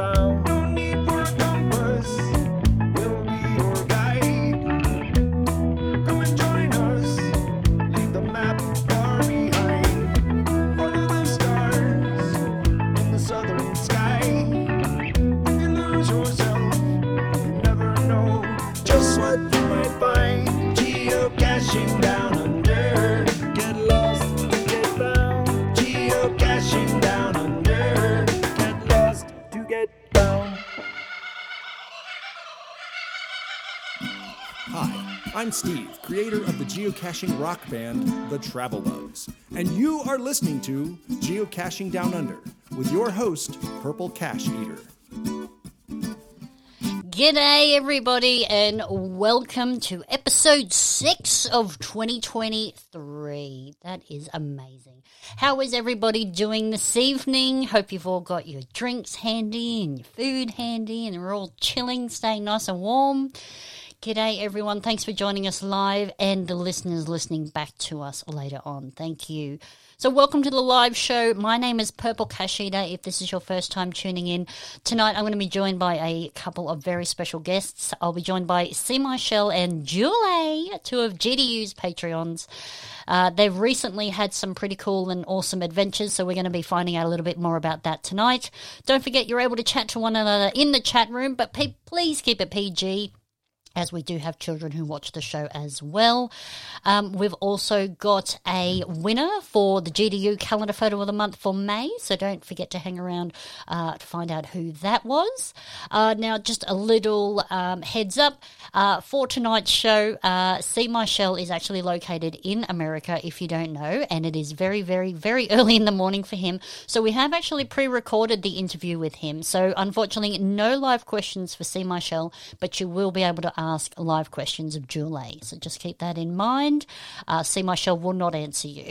found. No need for numbers, we'll be your guide. Come and join us, leave the map far behind. Follow the stars in the southern sky. You can lose yourself, you never know just what you might find. Geocaching down under, get lost and get found. Geocaching down under, get lost to get found. Hi, I'm Steve, creator of the geocaching rock band, The Travel Loves, and you are listening to Geocaching Down Under with your host, Purple Cache Eater. G'day everybody and welcome to episode 6 of 2023. That is amazing. How is everybody doing this evening? Hope you've all got your drinks handy and your food handy and we're all chilling, staying nice and warm. G'day everyone. Thanks for joining us live and the listeners listening back to us later on. Thank you. So welcome to the live show. My name is Purple Cache Eater. If this is your first time tuning in, tonight I'm going to be joined by a couple of very special guests. I'll be joined by C. Michelle and Julie, two of GDU's Patreons. They've recently had some pretty cool and awesome adventures, so we're going to be finding out a little bit more about that tonight. Don't forget you're able to chat to one another in the chat room, but please keep it PG, as we do have children who watch the show as well. We've also got a winner for the GDU calendar photo of the month for May, so don't forget to hang around to find out who that was. Now, just a little heads up. For tonight's show, C. Michelle is actually located in America, if you don't know, and it is very, very, very early in the morning for him. So we have actually pre-recorded the interview with him. So unfortunately, no live questions for C. Michelle, but you will be able to ask live questions of Julie. So just keep that in mind. C. Michelle will not answer you.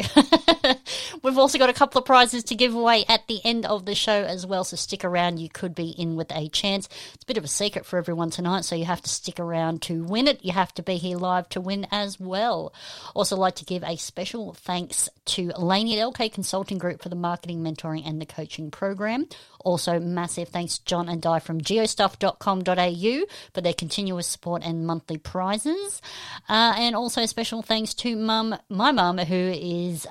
We've also got a couple of prizes to give away at the end of the show as well. So stick around. You could be in with a chance. It's a bit of a secret for everyone tonight, so you have to stick around to win it. You have to be here live to win as well. Also like to give a special thanks to Laney at LK Consulting Group for the marketing, mentoring and the coaching program. Also massive thanks to John and Di from geostuff.com.au for their continuous support and monthly prizes, and also special thanks to my mum, who is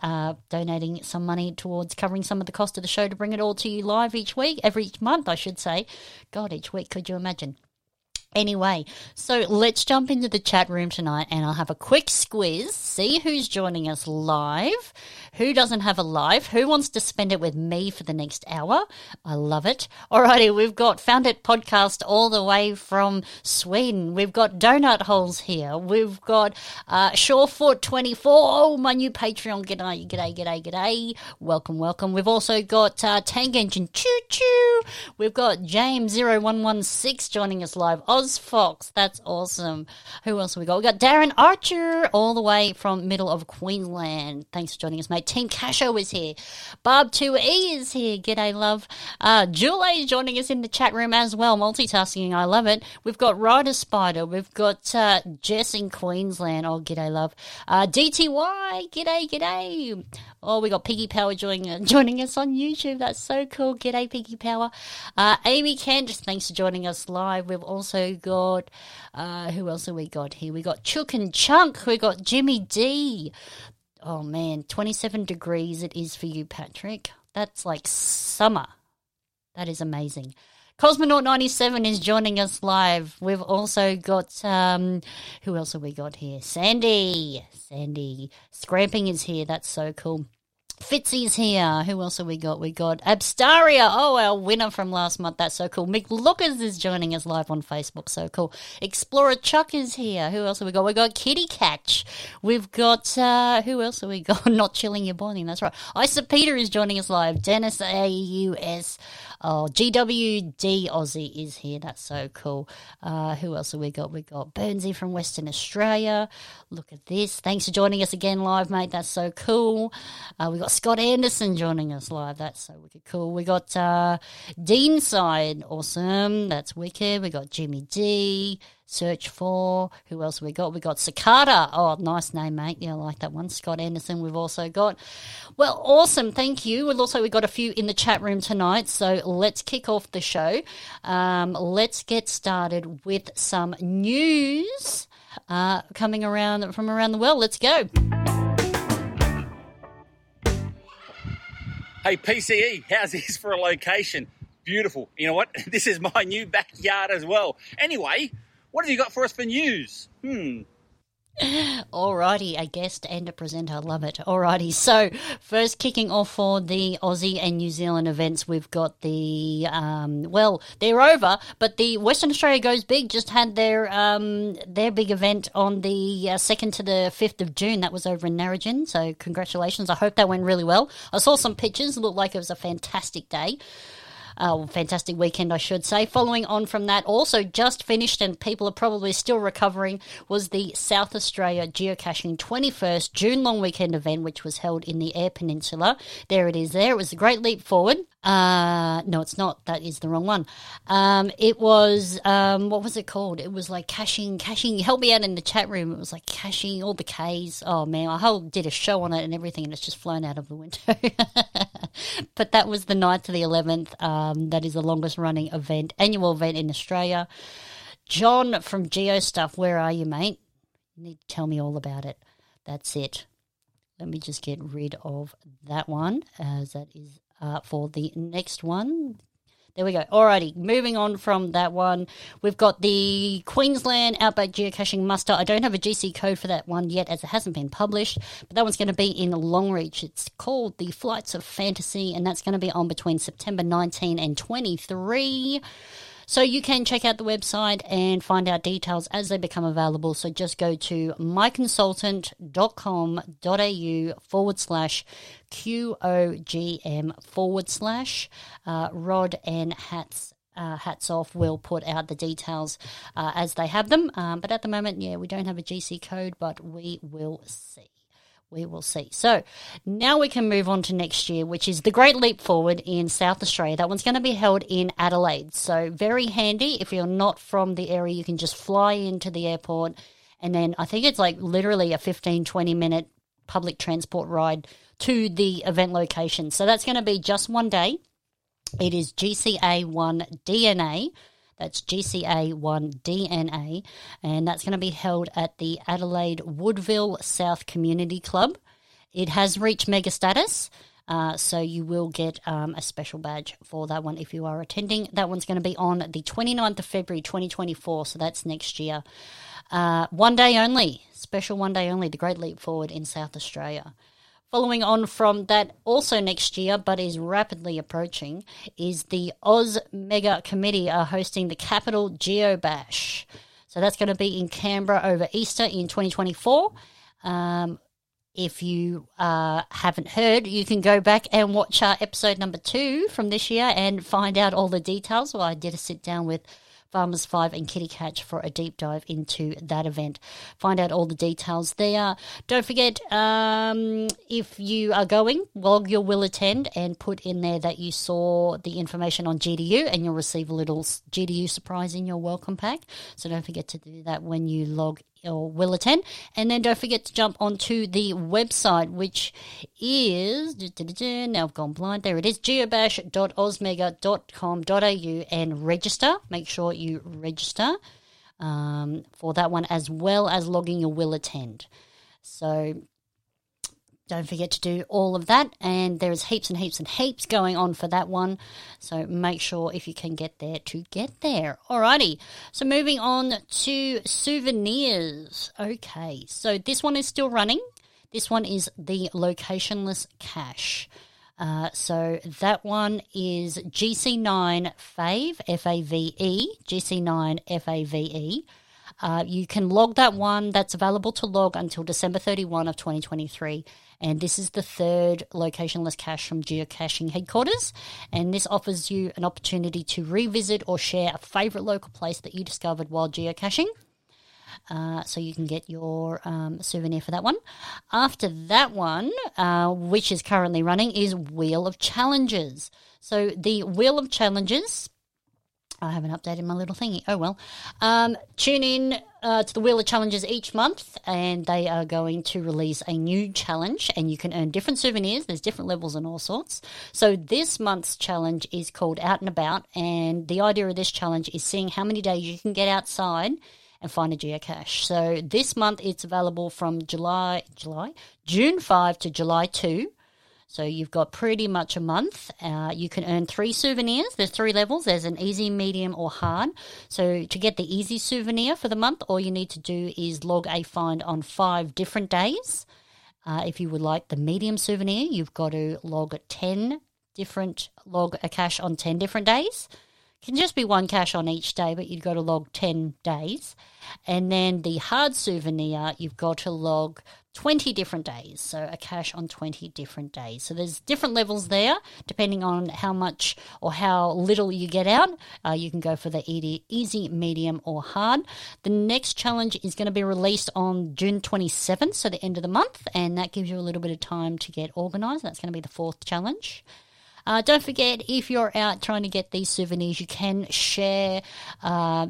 donating some money towards covering some of the cost of the show to bring it all to you live each month, I should say. God, each week, could you imagine? Anyway, so let's jump into the chat room tonight and I'll have a quick squiz, see who's joining us live, who doesn't have a life, who wants to spend it with me for the next hour. I love it. Alrighty, we've got Found It Podcast all the way from Sweden. We've got Donut Holes here. We've got Shorefoot24. Oh, my new Patreon. G'day. Welcome. We've also got Tank Engine Choo Choo. We've got James0116 joining us live. Fox, that's awesome. Who else have we got? We got Darren Archer all the way from middle of Queensland. Thanks for joining us, mate. Team Casho is here. Barb2E is here. G'day, love. Julie is joining us in the chat room as well. Multitasking, I love it. We've got Rider Spider. We've got Jess in Queensland. Oh, g'day, love. DTY, g'day. Oh, we got Piggy Power joining us on YouTube. That's so cool. G'day, Piggy Power. Amy Kent, thanks for joining us live. We've also got, who else have we got here? We got Chook and Chunk. We got Jimmy D. Oh man, 27 degrees it is for you, Patrick. That's like summer. That is amazing. Cosmonaut 97 is joining us live. We've also got, who else have we got here? Sandy. Scramping is here. That's so cool. Fitzy's here. Who else have we got? We got Abstaria. Oh, our winner from last month. That's so cool. Mick Lookers is joining us live on Facebook. So cool. Explorer Chuck is here. Who else have we got? We got Kitty Catch. We've got, who else have we got? Not Chilling Your Bonding. That's right. Isa Peter is joining us live. Dennis AUS. Oh, GWD Aussie is here. That's so cool. Who else have we got? We got Burnsy from Western Australia. Look at this. Thanks for joining us again live, mate. That's so cool. We got Scott Anderson joining us live. That's so wicked cool. We got Dean Side. Awesome. That's wicked. We got Jimmy D. search for. Who else we got? We got Cicada. Oh, nice name, mate. Yeah, I like that one. Scott Anderson we've also got. Well, awesome. Thank you. And also we got a few in the chat room tonight. So let's kick off the show. Let's get started with some news coming around from around the world. Let's go. Hey, PCE, how's this for a location? Beautiful. You know what? This is my new backyard as well. Anyway, what have you got for us for news? Alrighty, a guest and a presenter. I love it. Alrighty, so first kicking off for the Aussie and New Zealand events, we've got the, well, they're over, but the Western Australia Goes Big just had their big event on the 2nd to the 5th of June. That was over in Narragin, so congratulations. I hope that went really well. I saw some pictures. It looked like it was a fantastic day. Fantastic weekend, I should say. Following on from that, also just finished, and people are probably still recovering, was the South Australia Geocaching 21st June long weekend event, which was held in the Eyre Peninsula. There it is there. It was a great leap forward. No, it's not. That is the wrong one. It was, what was it called? It was like caching. Help me out in the chat room. It was like caching, all the Ks. Oh, man, I did a show on it and everything, and it's just flown out of the window. But that was the 9th to the 11th. That is the longest-running event, annual event in Australia. John from GeoStuff, where are you, mate? You need to tell me all about it. That's it. Let me just get rid of that one, as that is... for the next one. There we go. Alrighty, moving on from that one. We've got the Queensland Outback Geocaching Muster. I don't have a GC code for that one yet as it hasn't been published, but that one's going to be in Longreach. It's called the Flights of Fantasy, and that's going to be on between September 19 and 23. So you can check out the website and find out details as they become available. So just go to myconsultant.com.au/QOGM/ Rod and Hats. Hats off. We'll put out the details as they have them. But at the moment, yeah, we don't have a GC code, but we will see. We will see. So now we can move on to next year, which is the Great Leap Forward in South Australia. That one's going to be held in Adelaide. So very handy. If you're not from the area, you can just fly into the airport. And then I think it's like literally a 15, 20-minute public transport ride to the event location. So that's going to be just one day. It is GCA1DNA. That's GCA1DNA, and that's going to be held at the Adelaide Woodville South Community Club. It has reached mega status, so you will get a special badge for that one if you are attending. That one's going to be on the 29th of February 2024, so that's next year. One day only, special one day only, the Great Leap Forward in South Australia. Following on from that, also next year, but is rapidly approaching, is the Oz Mega Committee are hosting the Capital Geo Bash. So that's going to be in Canberra over Easter in 2024. If you haven't heard, you can go back and watch episode number 2 from this year and find out all the details. Well, I did a sit down with Farmers 5 and Kitty Catch for a deep dive into that event. Find out all the details there. Don't forget, if you are going, log your will attend and put in there that you saw the information on GDU, and you'll receive a little GDU surprise in your welcome pack. So don't forget to do that when you log or will attend. And then don't forget to jump onto the website, which is, now I've gone blind, there it is, geobash.ozmega.com.au, and register. Make sure you register for that one, as well as logging your will attend. So don't forget to do all of that, and there is heaps and heaps and heaps going on for that one, so make sure if you can get there to get there. Alrighty, so moving on to souvenirs. Okay, so this one is still running. This one is the locationless cache. So that one is GC9FAVE, F-A-V-E, GC9FAVE. You can log that one. That's available to log until December 31 of 2023. And this is the third locationless cache from Geocaching Headquarters. And this offers you an opportunity to revisit or share a favourite local place that you discovered while geocaching. So you can get your souvenir for that one. After that one, which is currently running, is Wheel of Challenges. So the Wheel of Challenges I haven't updated my little thingy. Oh, well. Tune in to the Wheel of Challenges each month, and they are going to release a new challenge, and you can earn different souvenirs. There's different levels and all sorts. So this month's challenge is called Out and About, and the idea of this challenge is seeing how many days you can get outside and find a geocache. So this month it's available from June 5 to July 2. So you've got pretty much a month. You can earn 3 souvenirs. There's 3 levels. There's an easy, medium, or hard. So to get the easy souvenir for the month, all you need to do is log a find on 5 different days. If you would like the medium souvenir, you've got to log a cache on 10 different days. It can just be one cache on each day, but you've got to log 10 days. And then the hard souvenir, you've got to log 20 different days, so a cache on 20 different days. So there's different levels there, depending on how much or how little you get out. You can go for the easy, medium, or hard. The next challenge is going to be released on June 27th, so the end of the month, and that gives you a little bit of time to get organised. That's going to be the 4th challenge. Don't forget, if you're out trying to get these souvenirs, you can share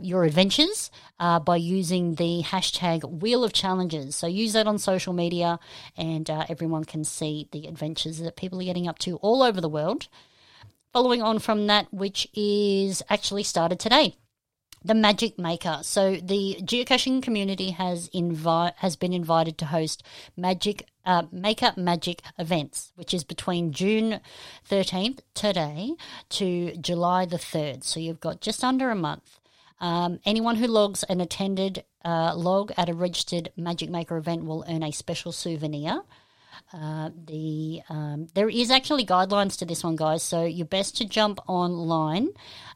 your adventures by using the hashtag Wheel of Challenges. So use that on social media, and everyone can see the adventures that people are getting up to all over the world. Following on from that, which is actually started today, the Magic Maker. So the geocaching community has been invited to host Maker Magic events, which is between June 13th today to July the 3rd. So you've got just under a month. Anyone who logs an attended log at a registered Magic Maker event will earn a special souvenir. There is actually guidelines to this one, guys, so you're best to jump online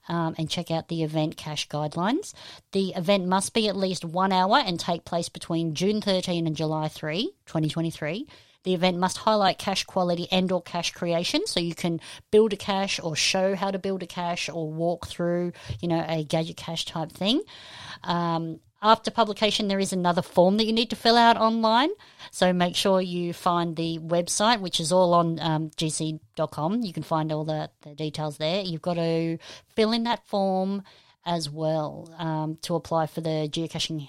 and check out the event cache guidelines. The event must be at least 1 hour and take place between June 13 and July 3, 2023. The event must highlight cache quality and or cache creation, so you can build a cache or show how to build a cache or walk through, a gadget cache type thing. After publication, there is another form that you need to fill out online. So make sure you find the website, which is all on gc.com. You can find all the details there. You've got to fill in that form as well to apply for the geocaching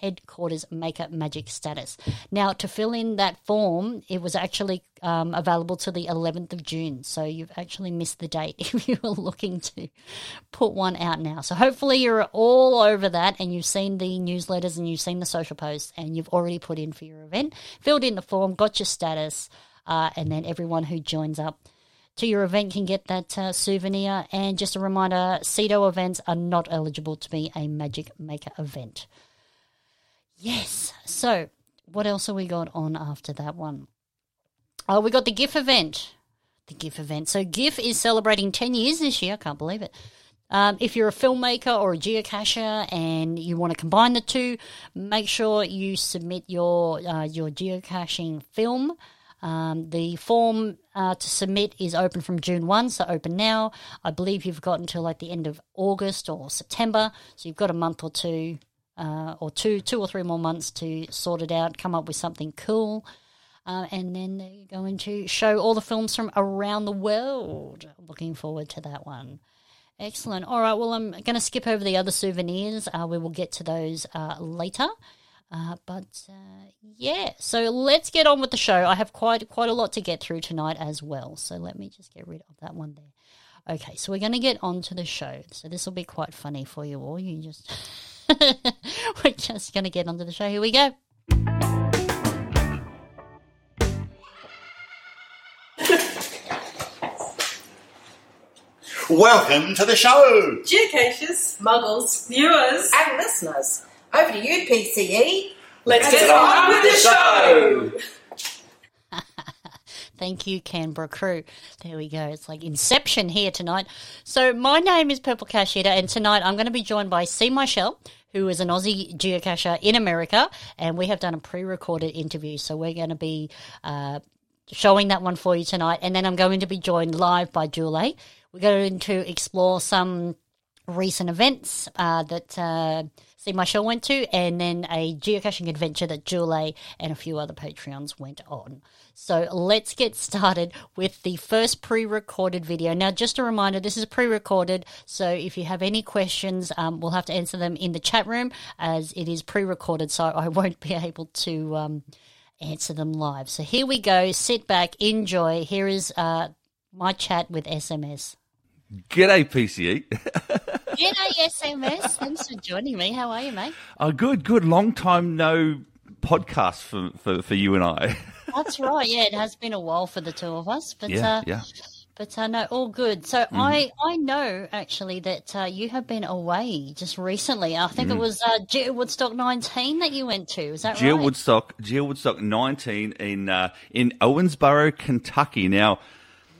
headquarters Maker Magic status. Now, to fill in that form, it was actually available to the 11th of June, so you've actually missed the date if you were looking to put one out now. So hopefully you're all over that, and you've seen the newsletters and you've seen the social posts, and you've already put in for your event, filled in the form, got your status, and then everyone who joins up to your event can get that souvenir. And just a reminder, CEDAW events are not eligible to be a Magic Maker event. Yes, so what else have we got on after that one? Oh, we got the GIF event. So GIF is celebrating 10 years this year. I can't believe it. If you're a filmmaker or a geocacher and you want to combine the two, make sure you submit your geocaching film. The form to submit is open from June 1, so open now. I believe you've got until the end of August or September, so you've got a month or two. Or two or three more months to sort it out, come up with something cool, and then they're going to show all the films from around the world. Looking forward to that one. Excellent. All right, well, I'm going to skip over the other souvenirs. We will get to those later. So let's get on with the show. I have quite a lot to get through tonight as well, so let me just get rid of that one there. Okay, so we're going to get on to the show. So this will be quite funny for you all. We're just going to get onto the show. Here we go. Welcome to the show, geocachers, muggles, viewers, and listeners. Over to you, PCE. Let's get on with the show. Thank you, Canberra crew. There we go. It's like Inception here tonight. So my name is Purple Cache Eater, and tonight I'm going to be joined by C. Michelle, who is an Aussie geocacher in America, and we have done a pre-recorded interview. So we're going to be showing that one for you tonight, and then I'm going to be joined live by Julie. We're going to explore some recent events that See My Show went to, and then a geocaching adventure that Julie and a few other Patreons went on. So let's get started with the first pre-recorded video. Now, just a reminder, this is pre-recorded, so if you have any questions, we'll have to answer them in the chat room as it is pre-recorded, so I won't be able to answer them live. So here we go. Sit back, enjoy. Here is my chat with SMS. G'day, PCE. G'day, SMS. Thanks for joining me. How are you, mate? Oh, good. Long time no podcast for you and I. That's right. Yeah, it has been a while for the two of us. But, yeah. But no, all good. So I know, actually, that you have been away just recently. I think it was Woodstock 19 that you went to. Is that right? Woodstock 19 in Owensboro, Kentucky. Now,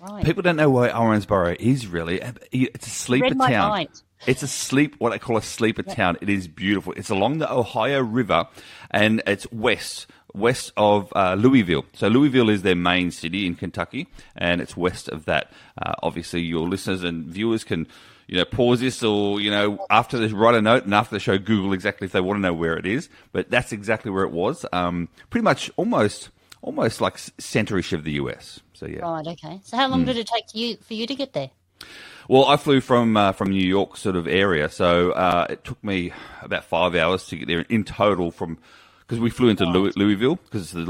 right. People don't know where Owensboro is, really. It's a sleeper town. It's what I call a sleeper town. It is beautiful. It's along the Ohio River, and it's west of Louisville. So Louisville is their main city in Kentucky, and it's west of that. Obviously, your listeners and viewers can, pause this or, after this, write a note, and after the show, Google exactly if they want to know where it is. But that's exactly where it was. Pretty much almost like centerish of the US. So yeah. Right. Okay. So how long did it take for you to get there? Well, I flew from New York sort of area, so it took me about 5 hours to get there in total because we flew into Louisville because it's the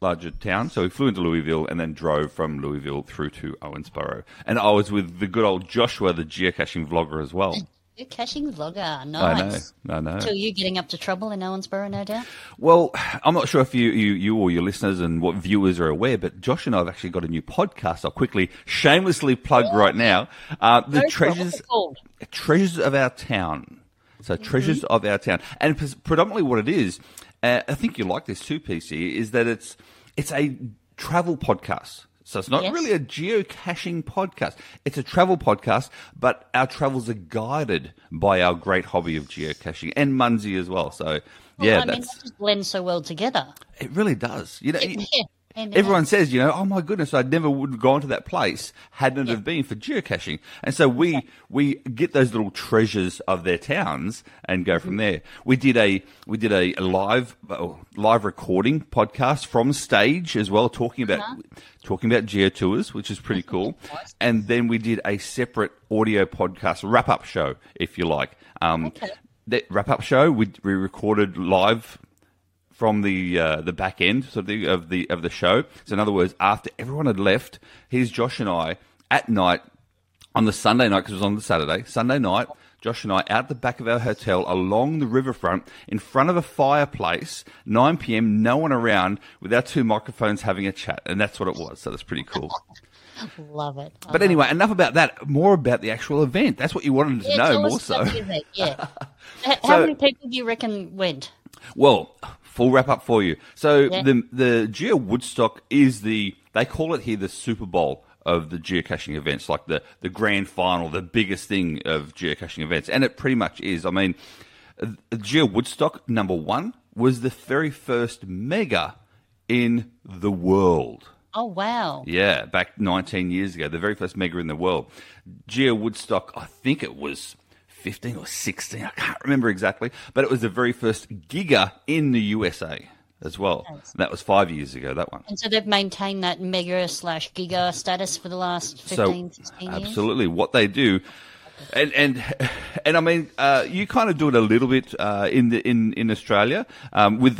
larger town. So we flew into Louisville and then drove from Louisville through to Owensboro, and I was with the good old Joshua, the geocaching vlogger, as well. You're caching vlogger, nice. I know. So you getting up to trouble in Owensboro, no doubt? Well, I'm not sure if you or your listeners and what viewers are aware, but Josh and I have actually got a new podcast. I'll quickly, shamelessly plug right now. The Treasures of Our Town. So Treasures of Our Town. And predominantly what it is, I think you like this too, PC, is that it's a travel podcast. So it's not really a geocaching podcast. It's a travel podcast, but our travels are guided by our great hobby of geocaching and Munsey as well. So, that just blends so well together. It really does. Everyone says, oh, my goodness, I never would have gone to that place hadn't it have been for geocaching. And so we get those little treasures of their towns and go from there. We did a live recording podcast from stage as well, talking about geotours, which is pretty cool. And then we did a separate audio podcast wrap-up show, if you like. That wrap-up show we recorded live from the back end of the show. So in other words, after everyone had left, here's Josh and I at night on the Sunday night, because it was on the Saturday, Sunday night, Josh and I out the back of our hotel along the riverfront in front of a fireplace, 9 p.m., no one around, with our two microphones having a chat. And that's what it was. So that's pretty cool. Love it. But anyway, enough about that. More about the actual event. That's what you wanted to know more so. How many people do you reckon went? Well, full wrap up for you. So the Geo Woodstock is they call it here the Super Bowl of the geocaching events, like the grand final, the biggest thing of geocaching events. And it pretty much is. I mean, Geo Woodstock number 1 was the very first mega in the world. Oh, wow. Yeah, back 19 years ago, the very first mega in the world. Geo Woodstock, I think it was 15 or 16, I can't remember exactly, but it was the very first giga in the USA as well. Nice. That was 5 years ago, that one. And so they've maintained that mega / giga status for the last 15, 16 years? Absolutely. What they do, and I mean, you kind of do it a little bit in Australia with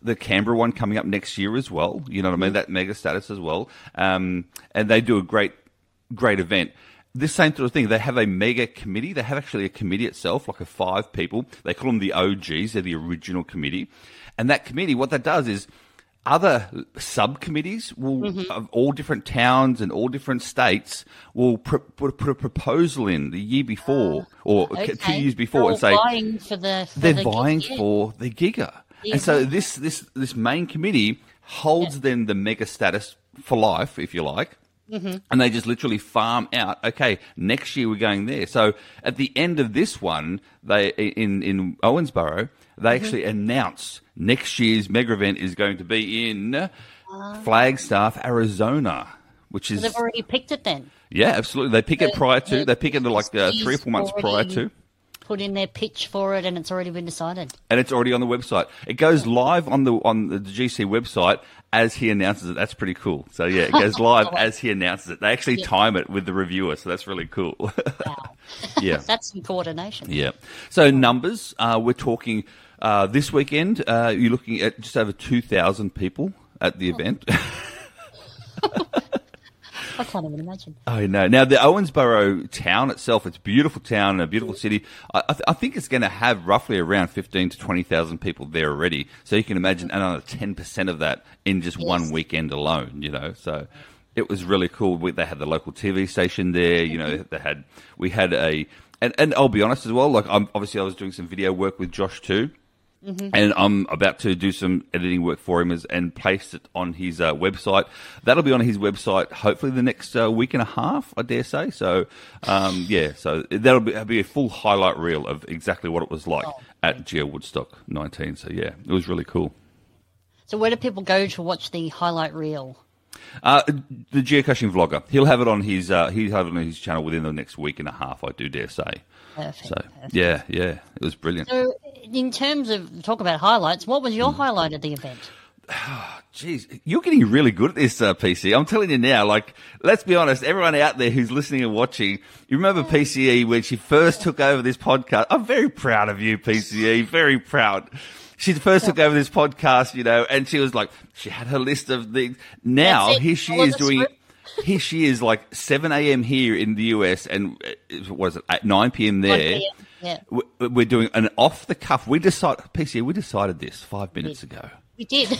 the Canberra one coming up next year as well. You know what I mean? That mega status as well. And they do a great event. This same sort of thing. They have a mega committee. They have actually a committee itself, like a 5 people. They call them the OGs. They're the original committee. And that committee, what that does is other subcommittees will, of all different towns and all different states, will put a proposal in the year before or 2 years before and say they're vying for the giga. Yeah. And so this main committee holds them the mega status for life, if you like. And they just literally farm out, okay, next year we're going there. So at the end of this one, they in Owensboro, they actually announce next year's mega event is going to be in Flagstaff, Arizona, which is they've already picked it then. Yeah, absolutely. They pick it prior to. They pick it like 3 or 4 months prior to. Put in their pitch for it, and it's already been decided. And it's already on the website. It goes live on the GC website as he announces it. That's pretty cool. So yeah, it goes live as he announces it. They actually time it with the reviewer, so that's really cool. Wow. Yeah, that's some coordination. Yeah. So numbers, we're talking this weekend. You're looking at just over 2,000 people at the event. I can't even imagine. Oh, no. Now, the Owensboro town itself, it's a beautiful town and a beautiful city. I think it's going to have roughly around 15,000 to 20,000 people there already. So you can imagine another 10% of that in just one weekend alone, you know. So it was really cool. They had the local TV station there. You know, we had and I'll be honest as well, like I was doing some video work with Josh too. Mm-hmm. And I'm about to do some editing work for him and place it on his website. That'll be on his website hopefully the next week and a half, I dare say. So, so that'll be a full highlight reel of exactly what it was like at GeoWoodstock 19. So, yeah, it was really cool. So where do people go to watch the highlight reel? The geocaching vlogger. He'll have it on his channel within the next week and a half, I do dare say. Perfect. So, yeah, it was brilliant. So, in terms of talk about highlights, what was your highlight at the event? Jeez, you're getting really good at this, PCE. I'm telling you now, like, let's be honest, everyone out there who's listening and watching, you remember PCE when she first took over this podcast? I'm very proud of you, PCE, very proud. She first took over this podcast, you know, and she was like, she had her list of things. Now, here she is doing it. Here she is, like 7 a.m. here in the US, and what is it, at 9 p.m. there? Yeah. We're doing an off the cuff. We decided this 5 minutes ago. We did.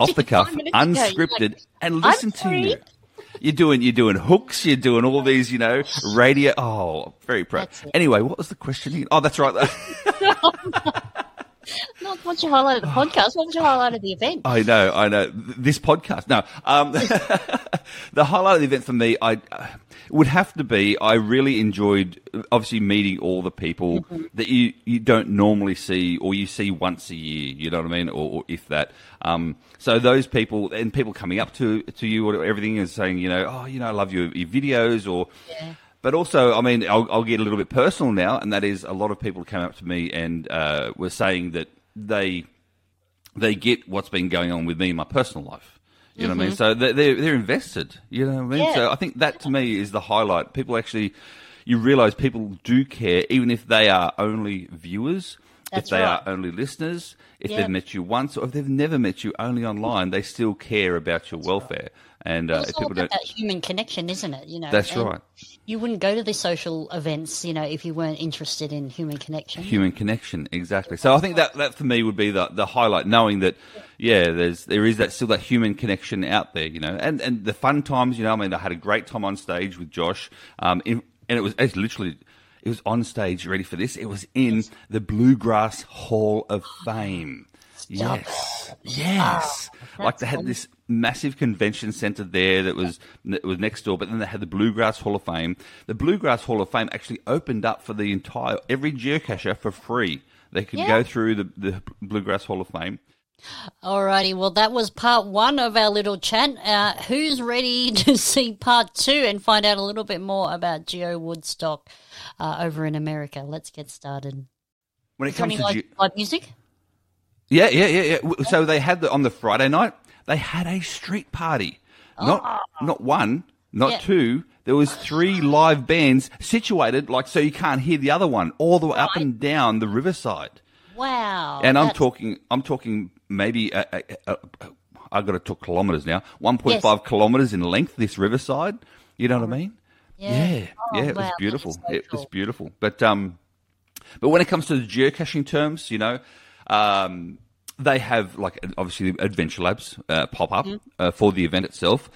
Off the cuff, unscripted, and listen to you. You're doing hooks. You're doing all these, you know, radio. Oh, very proud. Anyway, what was the question? Oh, that's right. Not what's your highlight of the podcast. What was your highlight of the event? I know. This podcast. No. The highlight of the event for me, would have to be, I really enjoyed obviously meeting all the people that you don't normally see, or you see once a year, you know what I mean, or if that. So those people, and people coming up to you or everything and saying, you know, oh, you know, I love your videos or... Yeah. But also, I mean, I'll get a little bit personal now, and that is a lot of people came up to me and were saying that they get what's been going on with me in my personal life. You know what I mean? So they're invested. You know what I mean? Yeah. So I think that to me is the highlight. People actually, you realise people do care, even if they are only viewers, if they are only listeners, if they've met you once, or if they've never met you only online, they still care about your welfare. And it's if all about that human connection, isn't it? You know, that's right. You wouldn't go to the social events, you know, if you weren't interested in human connection. Human connection, exactly. So I think that for me would be the highlight, knowing that, there is that still that human connection out there, you know, and the fun times. You know, I mean, I had a great time on stage with Josh, and it was on stage. Ready for this? It was in the Bluegrass Hall of Fame. Yes. Wow, like they had this massive convention centre there that was next door, but then they had the Bluegrass Hall of Fame. The Bluegrass Hall of Fame actually opened up for every geocacher for free. They could go through the Bluegrass Hall of Fame. Alrighty, well that was part one of our little chat. Who's ready to see part two and find out a little bit more about GeoWoodstock over in America? Let's get started. When it comes to live music. Yeah. So they had on the Friday night, they had a street party. Not one, not two. There was 3 live bands situated like so you can't hear the other one all the way up and down the riverside. Wow. And I'm talking maybe I've got to talk kilometers now. 1.5 kilometers in length, this riverside. You know what I mean? Yeah. It was beautiful. So cool. It was beautiful. But when it comes to the geocaching terms, you know, they have, like, obviously Adventure Labs pop up for the event itself.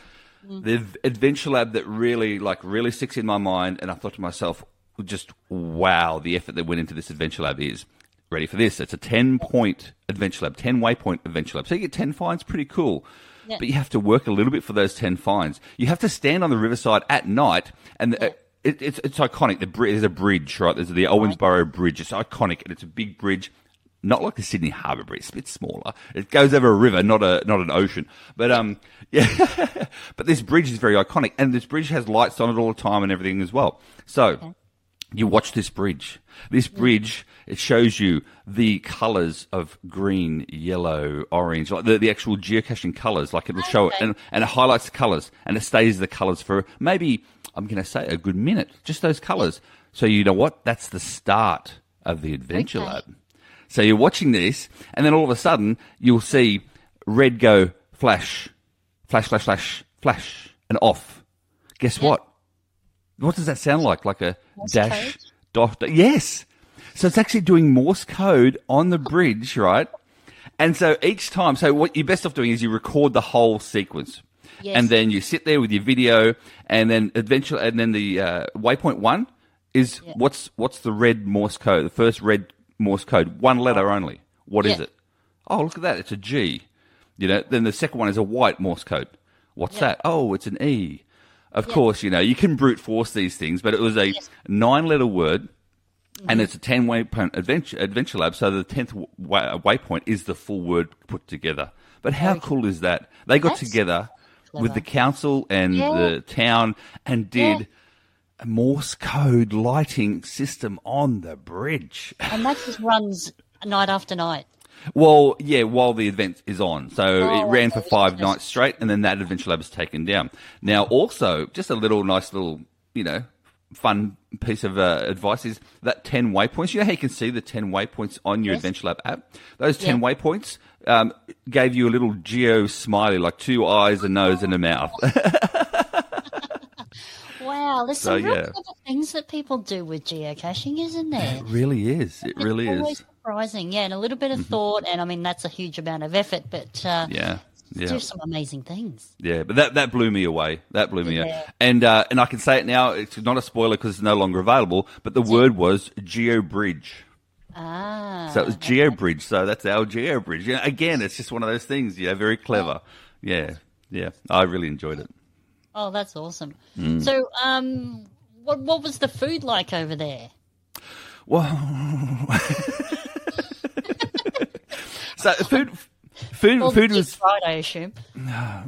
The Adventure Lab that really sticks in my mind, and I thought to myself, just wow, the effort that went into this Adventure Lab is. Ready for this? It's a 10-point Adventure Lab, 10-waypoint Adventure Lab. So you get 10 finds, pretty cool. Yeah. But you have to work a little bit for those 10 finds. You have to stand on the riverside at night, and it's iconic. There's a bridge, right? There's the Owensboro Bridge. It's iconic, and it's a big bridge. Not like the Sydney Harbour Bridge, it's a bit smaller. It goes over a river, not an ocean. But yeah. But this bridge is very iconic, and this bridge has lights on it all the time and everything as well. So you watch this bridge. This bridge, it shows you the colours of green, yellow, orange, like the actual geocaching colours. Like it'll show it, and it highlights the colours, and it stays the colours for maybe, I'm going to say, a good minute. Just those colours. So you know what? That's the start of the Adventure Lab. So you're watching this, and then all of a sudden, you'll see red go flash, flash, flash, flash, flash, and off. Guess what? What does that sound like? Like a Morse dash code? Dot. Yes. So it's actually doing Morse code on the bridge, right? And so each time, so what you're best off doing is you record the whole sequence. Yes. And then you sit there with your video, and then eventually, and then the waypoint one is what's the red Morse code, the first red Morse code, one letter only. What is it? Oh, look at that. It's a G. You know, then the second one is a white Morse code. What's that? Oh, it's an E. Of course, you know, you can brute force these things, but it was a 9-letter word, and it's a 10-waypoint adventure lab, so the 10th waypoint is the full word put together. But how cool is that? They got together with the council and the town and did a Morse code lighting system on the bridge. And that just runs night after night. Well, yeah, while the event is on. So it ran for 5 nights straight, and then that Adventure Lab was taken down. Now, also, just a little nice little, you know, fun piece of advice is that 10 waypoints. You know how you can see the 10 waypoints on your Adventure Lab app? Those 10 waypoints gave you a little geo smiley, like 2 eyes, a nose, and a mouth. Wow, there's some real clever things that people do with geocaching, isn't there? It really is. It really is. Surprising, and a little bit of thought, and I mean that's a huge amount of effort, but do some amazing things. Yeah, but that blew me away. That blew me away, and I can say it now. It's not a spoiler because it's no longer available. But the word was GeoBridge. Ah, so it was GeoBridge. So that's our GeoBridge. You know, again, it's just one of those things. Yeah, very clever. Yeah. I really enjoyed it. Oh, that's awesome. So, what was the food like over there? Well. So food was fried, I assume.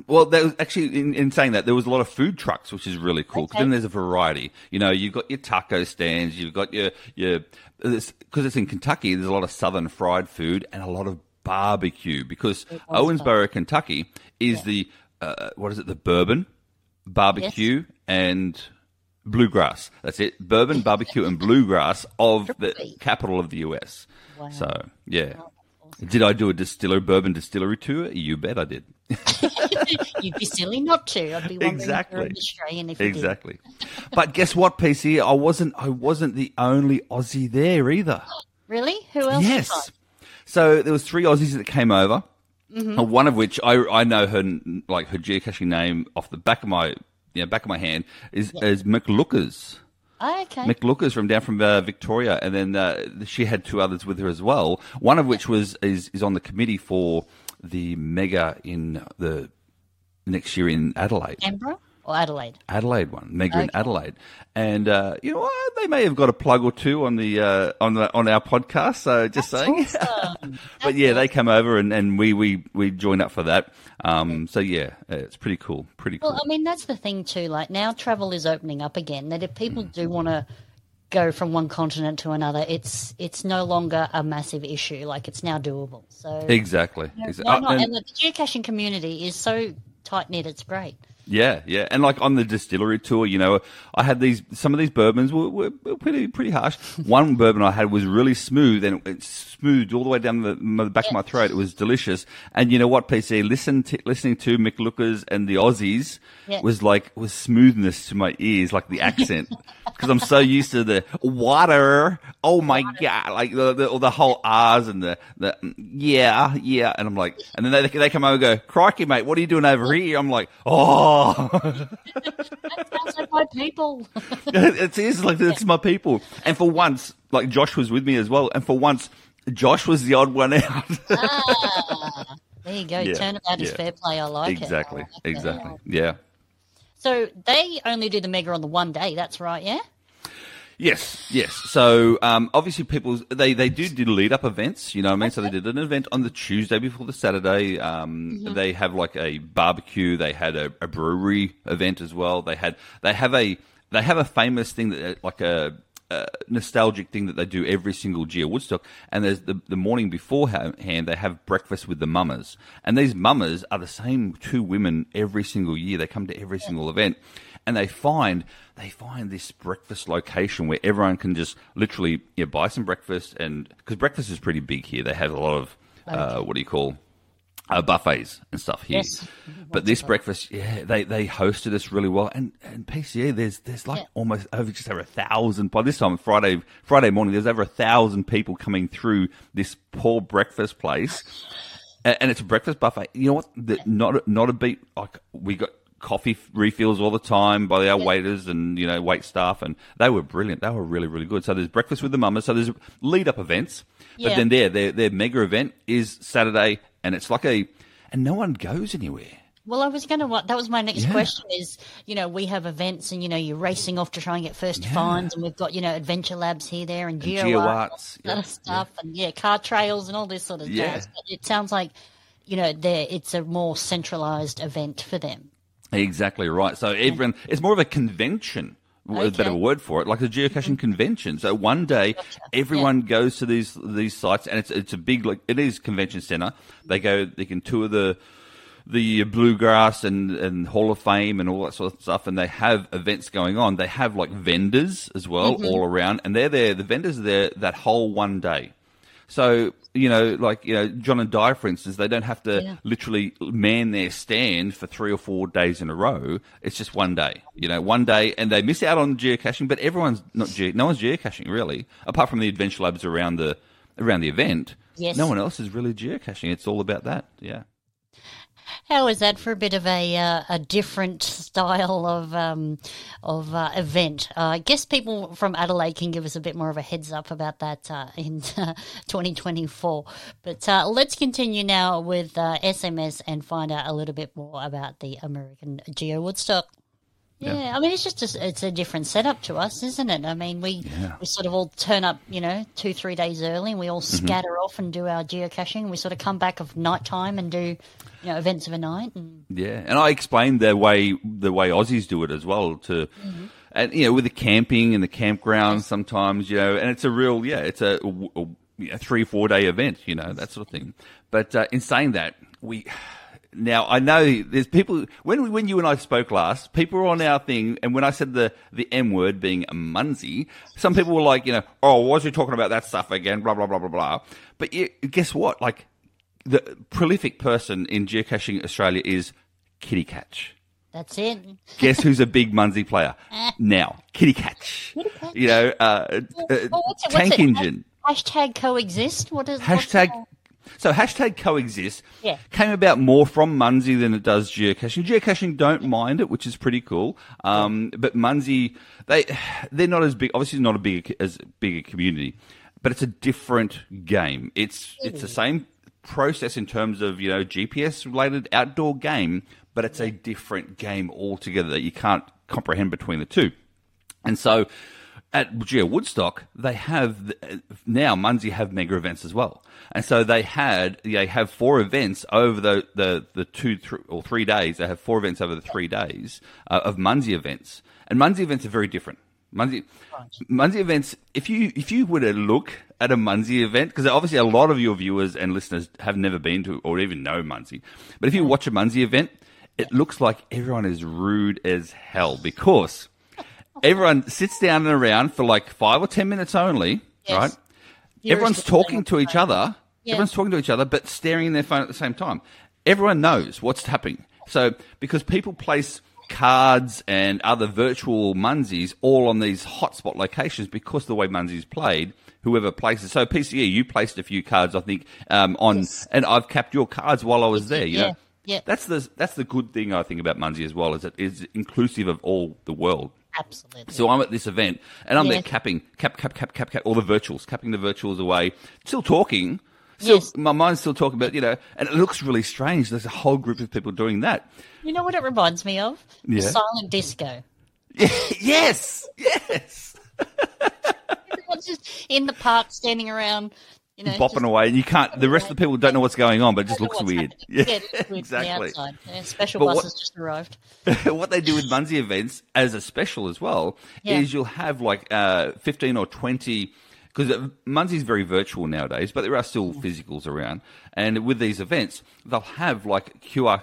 Well, there was actually in saying that there was a lot of food trucks, which is really cool. Because then there's a variety. You know, you've got your taco stands, you've got your because it's in Kentucky. There's a lot of southern fried food and a lot of barbecue because Owensboro, Kentucky, is the what is it? The bourbon, barbecue, and bluegrass. That's it. Bourbon, barbecue, and bluegrass of the capital of the U.S. Wow. So did I do a bourbon distillery tour? You bet I did. You'd be silly not to. I'd be wondering if you're an Australian if you did. But guess what, PC? I wasn't the only Aussie there either. Really? Who else? Yes. So there was 3 Aussies that came over. Mm-hmm. One of which I know her geocaching name off the back of my hand is McLookers. Oh, okay. McLookers from Victoria, and then she had 2 others with her as well. One of which is on the committee for the mega in the next year in Adelaide. Canberra or Adelaide? Adelaide one, mega in Adelaide, and you know what? They may have got a plug or 2 on the on our podcast. So just saying. Awesome. But they came over and we joined up for that. So it's pretty cool. Well, I mean that's the thing too. Like now, travel is opening up again. That if people do want to go from one continent to another, it's no longer a massive issue. Like it's now doable. So exactly. You know, why not? And the geocaching community is so tight knit. It's great. Yeah, and like on the distillery tour, you know, I had some of these bourbons were pretty harsh. One bourbon I had was really smooth, and it smoothed all the way down the back of my throat. It was delicious, and you know what, PC, listening to McLookers and the Aussies was smoothness to my ears, like the accent, because I'm so used to the water. Oh my god, like the whole R's and the yeah, and I'm like, and then they come over and go, crikey mate, what are you doing over here? I'm like, oh. That sounds like my people. It is like it's my people, and for once, like Josh was with me as well, and for once, Josh was the odd one out. There you go. Yeah. Turnabout is fair play. I like it. Exactly. Yeah. So they only do the mega on the one day. That's right. Yeah. Yes, yes. So obviously people, they do lead-up events, you know what I mean? Okay. So they did an event on the Tuesday before the Saturday. Mm-hmm. They have like a barbecue. They had a brewery event as well. They have a famous thing, that like a nostalgic thing that they do every single year, Woodstock. And there's the morning beforehand, they have breakfast with the mummers. And these mummers are the same two women every single year. They come to every single event. And they find this breakfast location where everyone can just literally buy some breakfast, and because breakfast is pretty big here, they have a lot of buffets and stuff here. Yes. But this breakfast, they hosted us really well. And PCA, there's like almost over just over 1,000 by this time Friday morning. There's over 1,000 people coming through this poor breakfast place, and it's a breakfast buffet. You know what? Not a beat. Like we got coffee refills all the time by our waiters and wait staff, and they were brilliant. They were really, really good. So there's breakfast with the mamas. So there's lead up events, but then their mega event is Saturday, and it's like and no one goes anywhere. Well, that was my next question is, we have events and, you're racing off to try and get first finds, and we've got, adventure labs here, there, and GeoArts and stuff, and car trails and all this sort of jazz. But it sounds like, it's a more centralized event for them. Exactly right. So everyone, it's more of a convention. A better word for it, like a geocaching convention. So one day, everyone goes to these sites, and it's a big, like it is convention center. They go, they can tour the bluegrass and Hall of Fame and all that sort of stuff, and they have events going on. They have like vendors as well all around, and they're there. The vendors are there that whole one day. So, John and Di, for instance, they don't have to literally man their stand for 3 or 4 days in a row. It's just one day, and they miss out on geocaching, but no one's geocaching really, apart from the adventure labs around the event. Yes. No one else is really geocaching. It's all about that. Yeah. How is that for a bit of a different style of event? I guess people from Adelaide can give us a bit more of a heads up about that in 2024. But let's continue now with SMS and find out a little bit more about the American Geo Woodstock. Yeah, I mean, it's just it's a different setup to us, isn't it? I mean, we sort of all turn up, 2-3 days early, and we all scatter off and do our geocaching. We sort of come back of night time and do, events of a night. And... Yeah, and I explained the way Aussies do it as well to, and with the camping and the campground sometimes, and it's a real, it's a 3-4 day event, that sort of thing. But in saying that, we. Now, I know there's people, when you and I spoke last, people were on our thing, and when I said the M word being a munsey, some people were like, was you talking about that stuff again, blah, blah, blah, blah, blah. But guess what? Like, the prolific person in Geocaching Australia is Kitty Catch. That's it. Guess who's a big Munsey player? Now, Kitty Catch. Kitty Catch. Tank Engine. Hashtag coexist? What is hashtag? So hashtag coexist came about more from Munsey than it does geocaching. Geocaching don't mind it, which is pretty cool. But Munsey, they're not as big. Obviously, not as big a community, but it's a different game. It's the same process in terms of GPS related outdoor game, but it's a different game altogether that you can't comprehend between the two. And so at Geo Woodstock, they have now Munsey have mega events as well, and so they have 4 events over the 2 or 3 days. They have 4 events over the 3 days of Munsey events, and Munsey events are very different. Munsey events. If you were to look at a Munsey event, because obviously a lot of your viewers and listeners have never been to or even know Munsey, but if you watch a Munsey event, it looks like everyone is rude as hell because. Everyone sits down and around for like 5 or 10 minutes only, right? Everyone's talking to each other. Everyone's talking to each other, but staring in their phone at the same time. Everyone knows what's happening. So because people place cards and other virtual Munsies all on these hotspot locations because of the way Munsies played, whoever places. So PCE, you placed a few cards, I think, and I've capped your cards while I was there. That's the good thing I think about Munsey as well, is it is inclusive of all the world. Absolutely. So I'm at this event, and I'm there capping, cap, all the virtuals, capping the virtuals away, still talking. My mind's still talking about, and it looks really strange. There's a whole group of people doing that. You know what it reminds me of? Yeah. The silent disco. Yes. Everyone's just in the park standing around, you know, bopping away, and you can't. The rest of the people don't know what's going on, but it just looks weird. Yeah, it's weird exactly. From the outside. Yeah, special buses just arrived. What they do with Munsey events as a special as well is you'll have like 15 or 20. Because Munsey's very virtual nowadays, but there are still physicals around. And with these events, they'll have like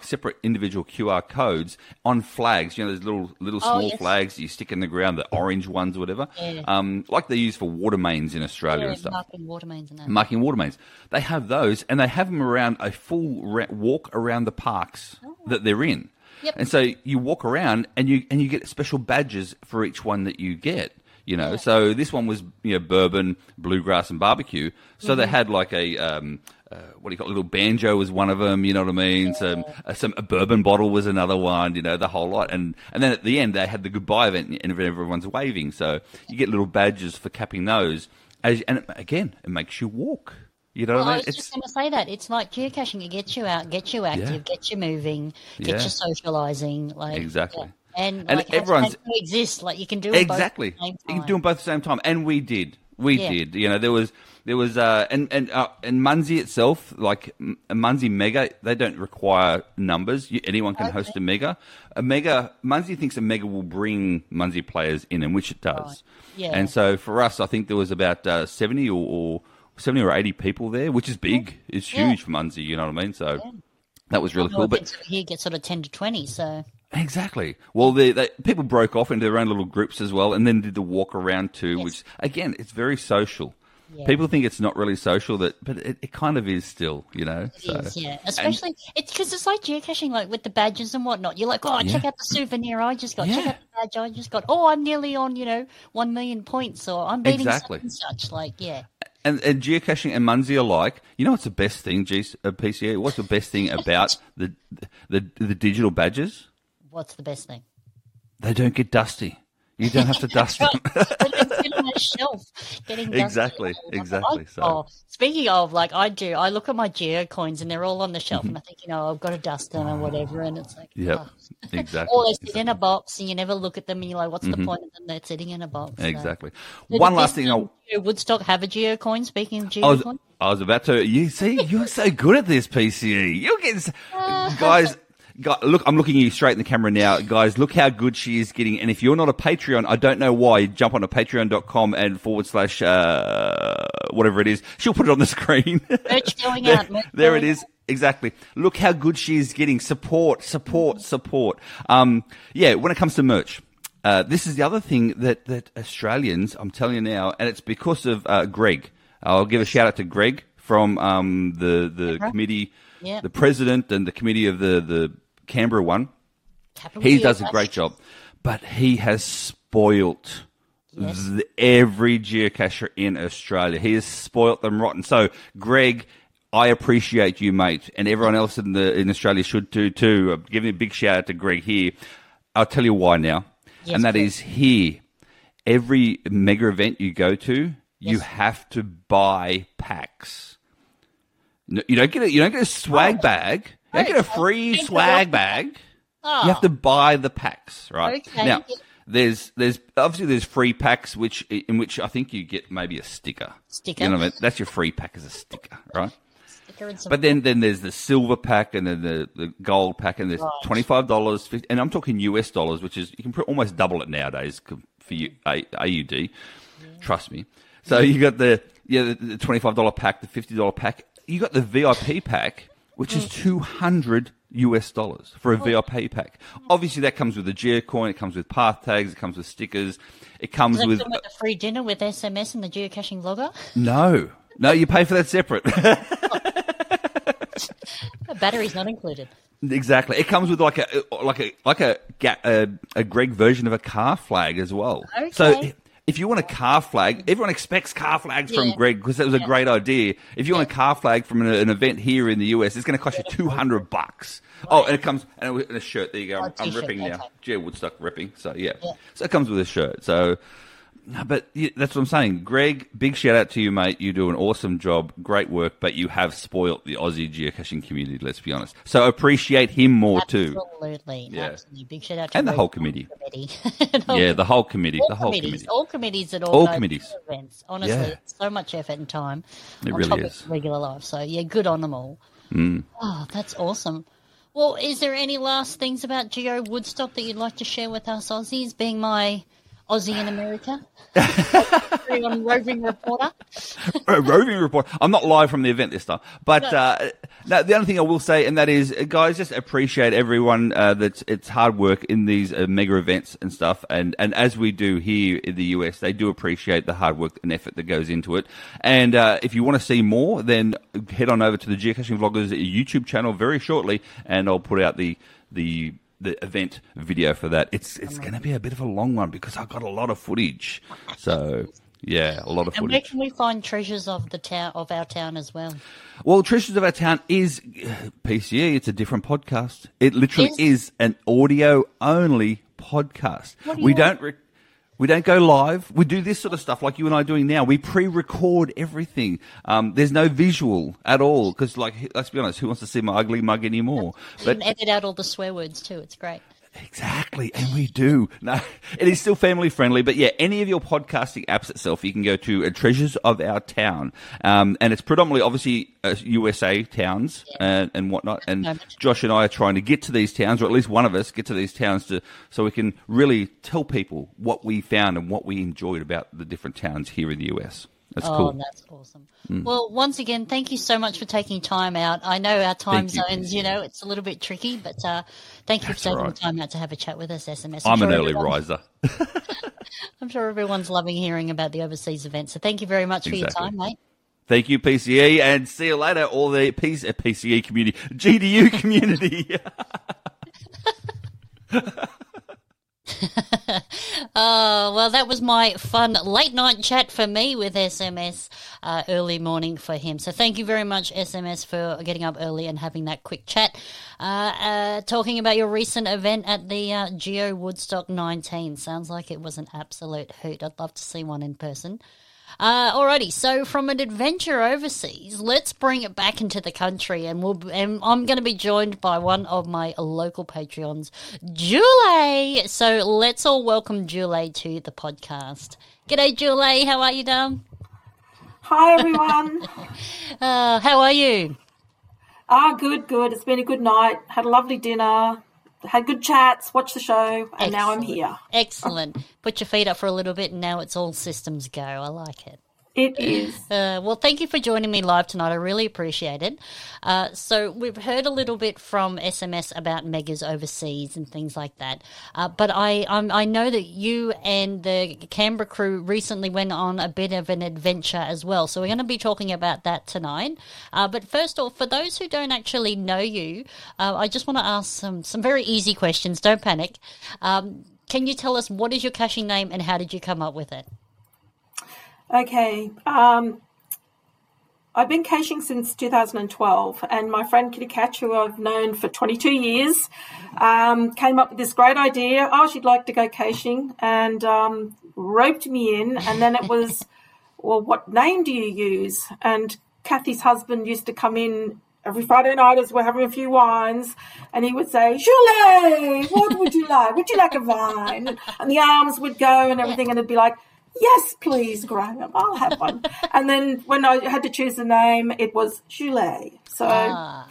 separate individual QR codes on flags. You know, those little small flags that you stick in the ground, the orange ones or whatever. Yeah. Like they use for water mains in Australia and stuff. Marking water mains and that. Marking water mains. They have those, and they have them around a full walk around the parks that they're in. Yep. And so you walk around, and you get special badges for each one that you get. You know, so this one was, you know, bourbon, bluegrass, and barbecue. So they had like a little banjo was one of them. You know what I mean? Yeah. A bourbon bottle was another one. You know, the whole lot. And then at the end they had the goodbye event, and everyone's waving. So you get little badges for capping those. And again, it makes you walk. You know what I mean? I was just going to say that. It's like geocaching. It gets you out, gets you active, gets you moving, gets you socialising. Like exactly. Yeah. And like, everyone's exists. Like you can do them both at the same time. You can do them both at the same time, and we did. We did. You know, there was and Munsey itself, like a Munsey Mega, they don't require numbers. Anyone can host a Mega. Munsey thinks a Mega will bring Munsey players in, and which it does. Right. Yeah. And so for us, I think there was about 70 or 80 people there, which is big. Yeah. It's huge for Munsey. You know what I mean? So that was really cool. But here gets sort of 10 to 20. So. Exactly. Well, people broke off into their own little groups as well, and then did the walk around too, which, again, it's very social. Yeah. People think it's not really social, but it kind of is still, you know. It is. Especially because it's like geocaching, like with the badges and whatnot. You're like, check out the souvenir I just got. Yeah. Check out the badge I just got. Oh, I'm nearly on, you know, 1 million points, or I'm beating such and such. Like, And geocaching and Munsey alike, you know what's the best thing, PCA? What's the best thing about the digital badges? What's the best thing? They don't get dusty. You don't have to dust them. Exactly. So, speaking of, like, I look at my geocoins and they're all on the shelf, and I think, you know, I've got to dust them or whatever, and it's like, exactly. Or they sit in a box and you never look at them, and you're like, what's the point of them? They're sitting in a box. Exactly. So. One last thing. Woodstock have a geocoin? Speaking of geocoin, I was about to. You see, you're so good at this, PCE. You're getting guys. Look, I'm looking at you straight in the camera now. Guys, look how good she is getting. And if you're not a Patreon, I don't know why. Jump on to patreon.com and / whatever it is. She'll put it on the screen. Merch going out. There it is. Exactly. Look how good she is getting. Support. When it comes to merch. This is the other thing that Australians, I'm telling you now, and it's because of Greg. I'll give a shout out to Greg from the committee, the president and the committee of the Canberra one. He does a great job, but he has spoilt every geocacher in Australia. He has spoilt them rotten. So, Greg, I appreciate you, mate, and everyone else in Australia should do too. I'm giving a big shout out to Greg here. I'll tell you why now, and that is here. Every mega event you go to, you have to buy packs. No, you don't get a swag bag. You don't get a free swag bag. You have to buy the packs, right? Okay. Now, there's free packs in which I think you get maybe a sticker. You know what I mean? That's your free pack, is a sticker, right? But then there's the silver pack, and then the gold pack, and there's $25, and I'm talking US dollars, which is you can almost double it nowadays for AUD. Yeah. Trust me. So you got the $25 pack, the $50 pack. You got the VIP pack, which is $200 for a VIP pack. Obviously, that comes with a geocoin, it comes with path tags, it comes with stickers, it comes with a free dinner with SMS and the geocaching vlogger. No, you pay for that separate. The battery's not included. Exactly, it comes with a Greg version of a car flag as well. Okay. So, if you want a car flag, everyone expects car flags from Greg because that was a great idea. If you want a car flag from an event here in the US, it's going to cost you $200. Right. Oh, and it comes and a shirt. There you go. I'm ripping now. Geo Woodstock ripping. So, So it comes with a shirt. So But that's what I'm saying. Greg, big shout out to you, mate. You do an awesome job. Great work, but you have spoilt the Aussie geocaching community, let's be honest. So appreciate him more too. Absolutely. Yeah. Absolutely. Big shout out to and the whole committee. The whole committee. All the whole committee. All committees at all committees. Events. Honestly, it's so much effort and time. It on really top is. Of regular life. So, yeah, good on them all. Mm. Oh, that's awesome. Well, is there any last things about Geo Woodstock that you'd like to share with us Aussies, being my Aussie in America? I'm roving reporter. Roving reporter. I'm not live from the event this time. But no, the only thing I will say, and that is, guys, just appreciate everyone. That's it's hard work in these mega events and stuff. And as we do here in the US, they do appreciate the hard work and effort that goes into it. And if you want to see more, then head on over to the Geocaching Vloggers YouTube channel very shortly, and I'll put out the event video for that. It's going to be a bit of a long one because I've got a lot of footage. So, yeah, a lot of footage. And where can we find Treasures of the Town of Our Town as well? Well, Treasures of Our Town is PCE. It's a different podcast. It literally is an audio-only podcast. We don't go live. We do this sort of stuff like you and I are doing now. We pre-record everything. There's no visual at all because, like, let's be honest, who wants to see my ugly mug anymore? But edit out all the swear words too. It's great. Exactly, and we do. No, it is still family friendly, but yeah, any of your podcasting apps itself, you can go to Treasures of Our Town, and it's predominantly obviously USA towns and whatnot. And Josh and I are trying to get to these towns, or at least one of us get to these towns, so we can really tell people what we found and what we enjoyed about the different towns here in the US. That's cool. That's awesome. Mm. Well, once again, thank you so much for taking time out. I know our time zones, you know, it's a little bit tricky, but thank you for taking the time out to have a chat with us, SMS. I'm an early riser. I'm sure everyone's loving hearing about the overseas event. So thank you very much for your time, mate. Thank you, PCE, and see you later, all the PCE community, GDU community. Well, that was my fun late night chat for me with SMS, early morning for him. So thank you very much, SMS, for getting up early and having that quick chat, talking about your recent event at the Geo Woodstock 19. Sounds like it was an absolute hoot. I'd love to see one in person. Alrighty, so from an adventure overseas, let's bring it back into the country, and I'm going to be joined by one of my local Patreons, Julie. So let's all welcome Julie to the podcast. G'day, Julie. How are you, darling? Hi, everyone. How are you? Good. It's been a good night. Had a lovely dinner. Had good chats, watched the show, and now I'm here. Excellent. Put your feet up for a little bit, and now it's all systems go. I like it. It is. Well, thank you for joining me live tonight. I really appreciate it. So we've heard a little bit from SMS about megas overseas and things like that. But I know that you and the Canberra crew recently went on a bit of an adventure as well. So we're going to be talking about that tonight. But first off, for those who don't actually know you, I just want to ask some very easy questions. Don't panic. Can you tell us what is your caching name and how did you come up with it? Okay, I've been caching since 2012, and my friend Kitty Catch, who I've known for 22 years, came up with this great idea. Oh, she'd like to go caching, and roped me in. And then it was, well, what name do you use? And Kathy's husband used to come in every Friday night as we're having a few wines, and he would say, Julie, what would you like? Would you like a wine? And the arms would go and everything, and it'd be like, yes, please, Graham, I'll have one. And then when I had to choose the name, it was Julie. So I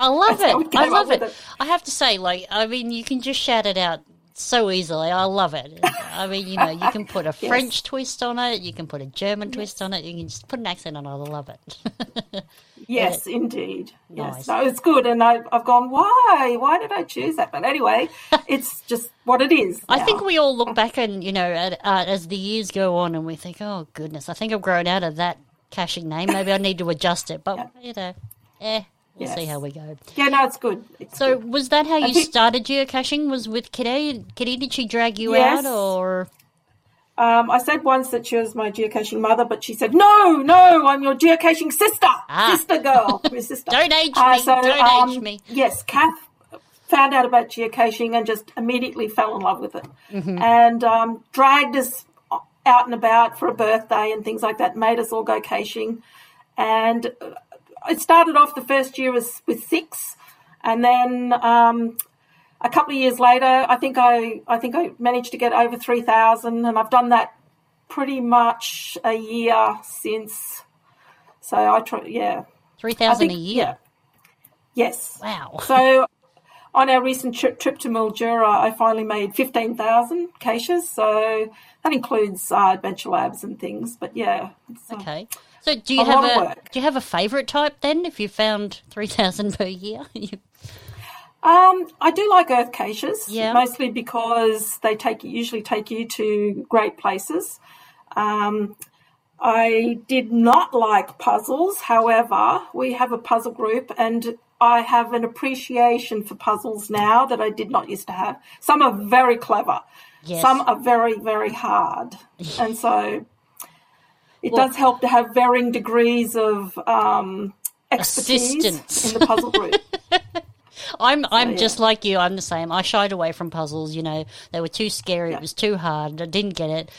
love it. I love it. I have to say, like, I mean, you can just shout it out so easily. I love it. I mean, you know, you can put a French twist on it. You can put a German twist on it. You can just put an accent on it. I love it. Yes, indeed. Nice. Yes, no, it's good. And I've gone, why? Why did I choose that? But anyway, it's just what it is now. I think we all look back and, you know, as the years go on and we think, oh, goodness, I think I've grown out of that caching name. Maybe I need to adjust it. But, you know, we'll see how we go. Yeah, no, it's good. So was that how you started geocaching, was with Kitty? Kitty, did she drag you out or...? I said once that she was my geocaching mother, but she said, no, I'm your geocaching sister, sister girl. Sister. Don't age me, age me. Yes, Kath found out about geocaching and just immediately fell in love with it and dragged us out and about for a birthday and things like that, made us all go caching. And it started off the first year with 6, and then a couple of years later, I think I managed to get over 3,000, and I've done that pretty much a year since. So I try, yeah, 3,000 a year. Yeah. Yes. Wow. So on our recent trip to Mildura, I finally made 15,000 caches. So that includes adventure labs and things. But yeah. Okay. So do you have a favourite type then? If you found 3,000 per year, I do like earth caches, mostly because they usually take you to great places. I did not like puzzles. However, we have a puzzle group, and I have an appreciation for puzzles now that I did not used to have. Some are very clever. Yes. Some are very, very hard. And so it does help to have varying degrees of expertise assistance in the puzzle group. I'm just like you. I'm the same. I shied away from puzzles, They were too scary. Yeah. It was too hard. I didn't get it,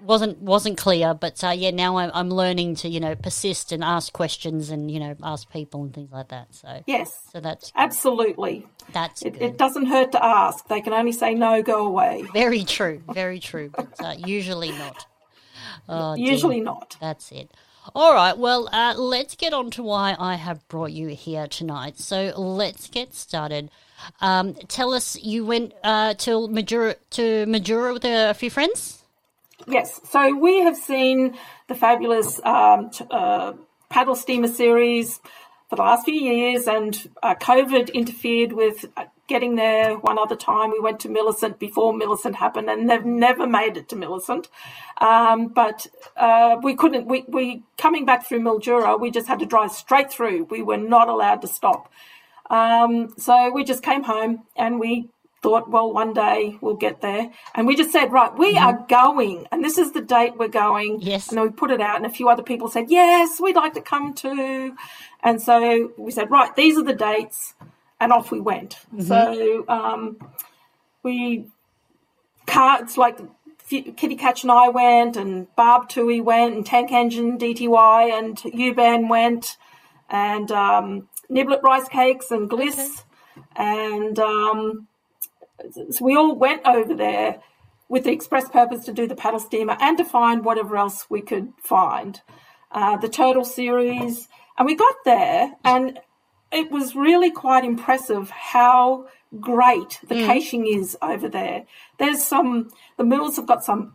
Wasn't clear, but now I'm learning to persist and ask questions and ask people and things like that. So yes, so that's good. Absolutely that's it. Good. It doesn't hurt to ask. They can only say no, go away. Very true, very true. But usually not. Oh, usually dear. Not. That's it. All right. Well, let's get on to why I have brought you here tonight. So let's get started. Tell us, you went to Mildura with a few friends. Yes, so we have seen the fabulous paddle steamer series for the last few years, and COVID interfered with getting there one other time. We went to Millicent before Millicent happened, and they've never made it to Millicent. But we couldn't. We coming back through Mildura, we just had to drive straight through. We were not allowed to stop. So we just came home and we thought, well, one day we'll get there. And we just said, right, we are going, and this is the date we're going. Yes. And then we put it out, and a few other people said, yes, we'd like to come too. And so we said, right, these are the dates, and off we went. Mm-hmm. So it's like Kitty Catch and I went, and Barb Tui went, and Tank Engine DTY and Uban went, and Niblet Rice Cakes and Gliss, and so we all went over there with the express purpose to do the paddle steamer and to find whatever else we could find, the turtle series. And we got there, and it was really quite impressive how great the caching is over there. There's the Mills have got some,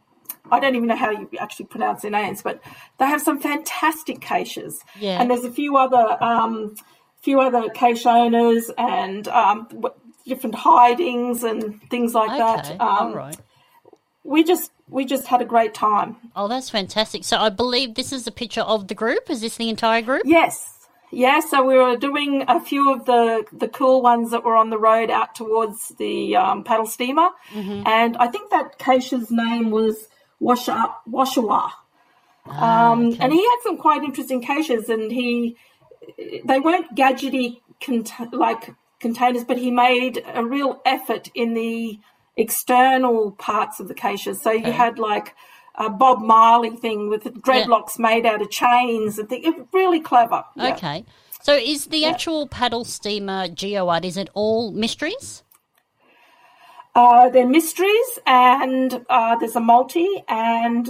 I don't even know how you actually pronounce their names, but they have some fantastic caches. Yeah. And there's a few other cache owners and different hidings and things like that. All right. We just had a great time. Oh, that's fantastic. So I believe this is a picture of the group. Is this the entire group? Yes. Yeah, so we were doing a few of the cool ones that were on the road out towards the paddle steamer. Mm-hmm. And I think that cache's name was Washawa. And he had some quite interesting caches, and they weren't gadgety like containers, but he made a real effort in the external parts of the caches. So you had like a Bob Marley thing with dreadlocks made out of chains and things. It was really clever. Yeah. Okay. So is the actual paddle steamer GeoArt, is it all mysteries? They're mysteries, and there's a multi and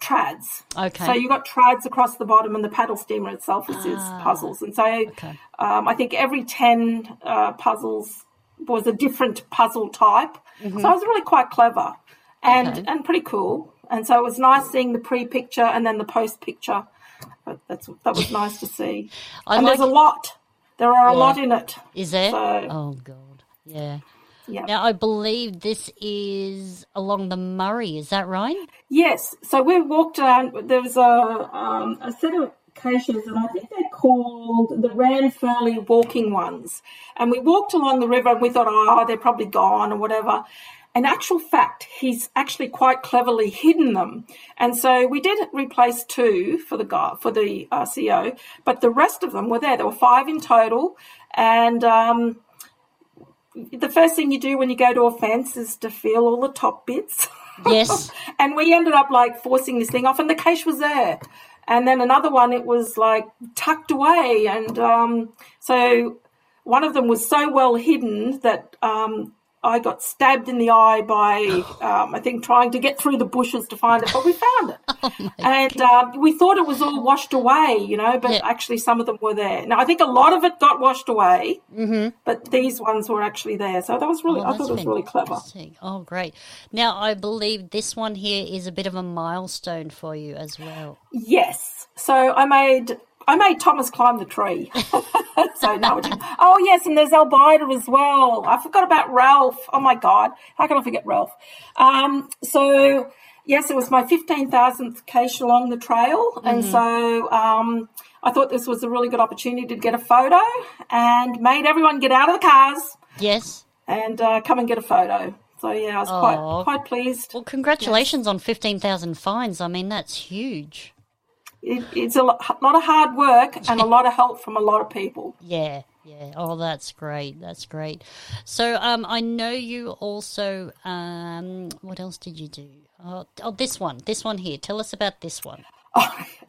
trads. Okay. So you've got trads across the bottom, and the paddle steamer itself is puzzles. And so I think every 10 puzzles was a different puzzle type. Mm-hmm. So it was really quite clever and pretty cool. And so it was nice seeing the pre-picture and then the post-picture. That was nice to see. There's a lot. There are a lot in it. Is there? So, oh, God. Yeah. Yep. Now, I believe this is along the Murray. Is that right? Yes. So we walked down. There was a set of caches, and I think they're called the Ranfurly walking ones. And we walked along the river, and we thought, they're probably gone or whatever. In actual fact, he's actually quite cleverly hidden them. And so we did replace 2 for the guy, for the CO, but the rest of them were there. There were 5 in total, and the first thing you do when you go to a fence is to feel all the top bits. Yes. And we ended up like forcing this thing off, and the cache was there. And then another one, it was like tucked away. And so one of them was so well hidden that I got stabbed in the eye by, I think, trying to get through the bushes to find it, but we found it. And we thought it was all washed away, you know, but actually some of them were there. Now, I think a lot of it got washed away, but these ones were actually there. So that was really, I thought it was really clever. Oh, great. Now, I believe this one here is a bit of a milestone for you as well. Yes. So I made Thomas climb the tree. So no, oh, yes, and there's Albida as well. I forgot about Ralph. Oh, my God. How can I forget Ralph? So, yes, it was my 15,000th cache along the trail. And so I thought this was a really good opportunity to get a photo, and made everyone get out of the cars. Yes. And come and get a photo. So, yeah, I was quite pleased. Well, congratulations on 15,000 finds. I mean, that's huge. It's a lot of hard work and a lot of help from a lot of people. Yeah, yeah. Oh, that's great. That's great. So I know you also what else did you do? Oh, this one here. Tell us about this one. Oh,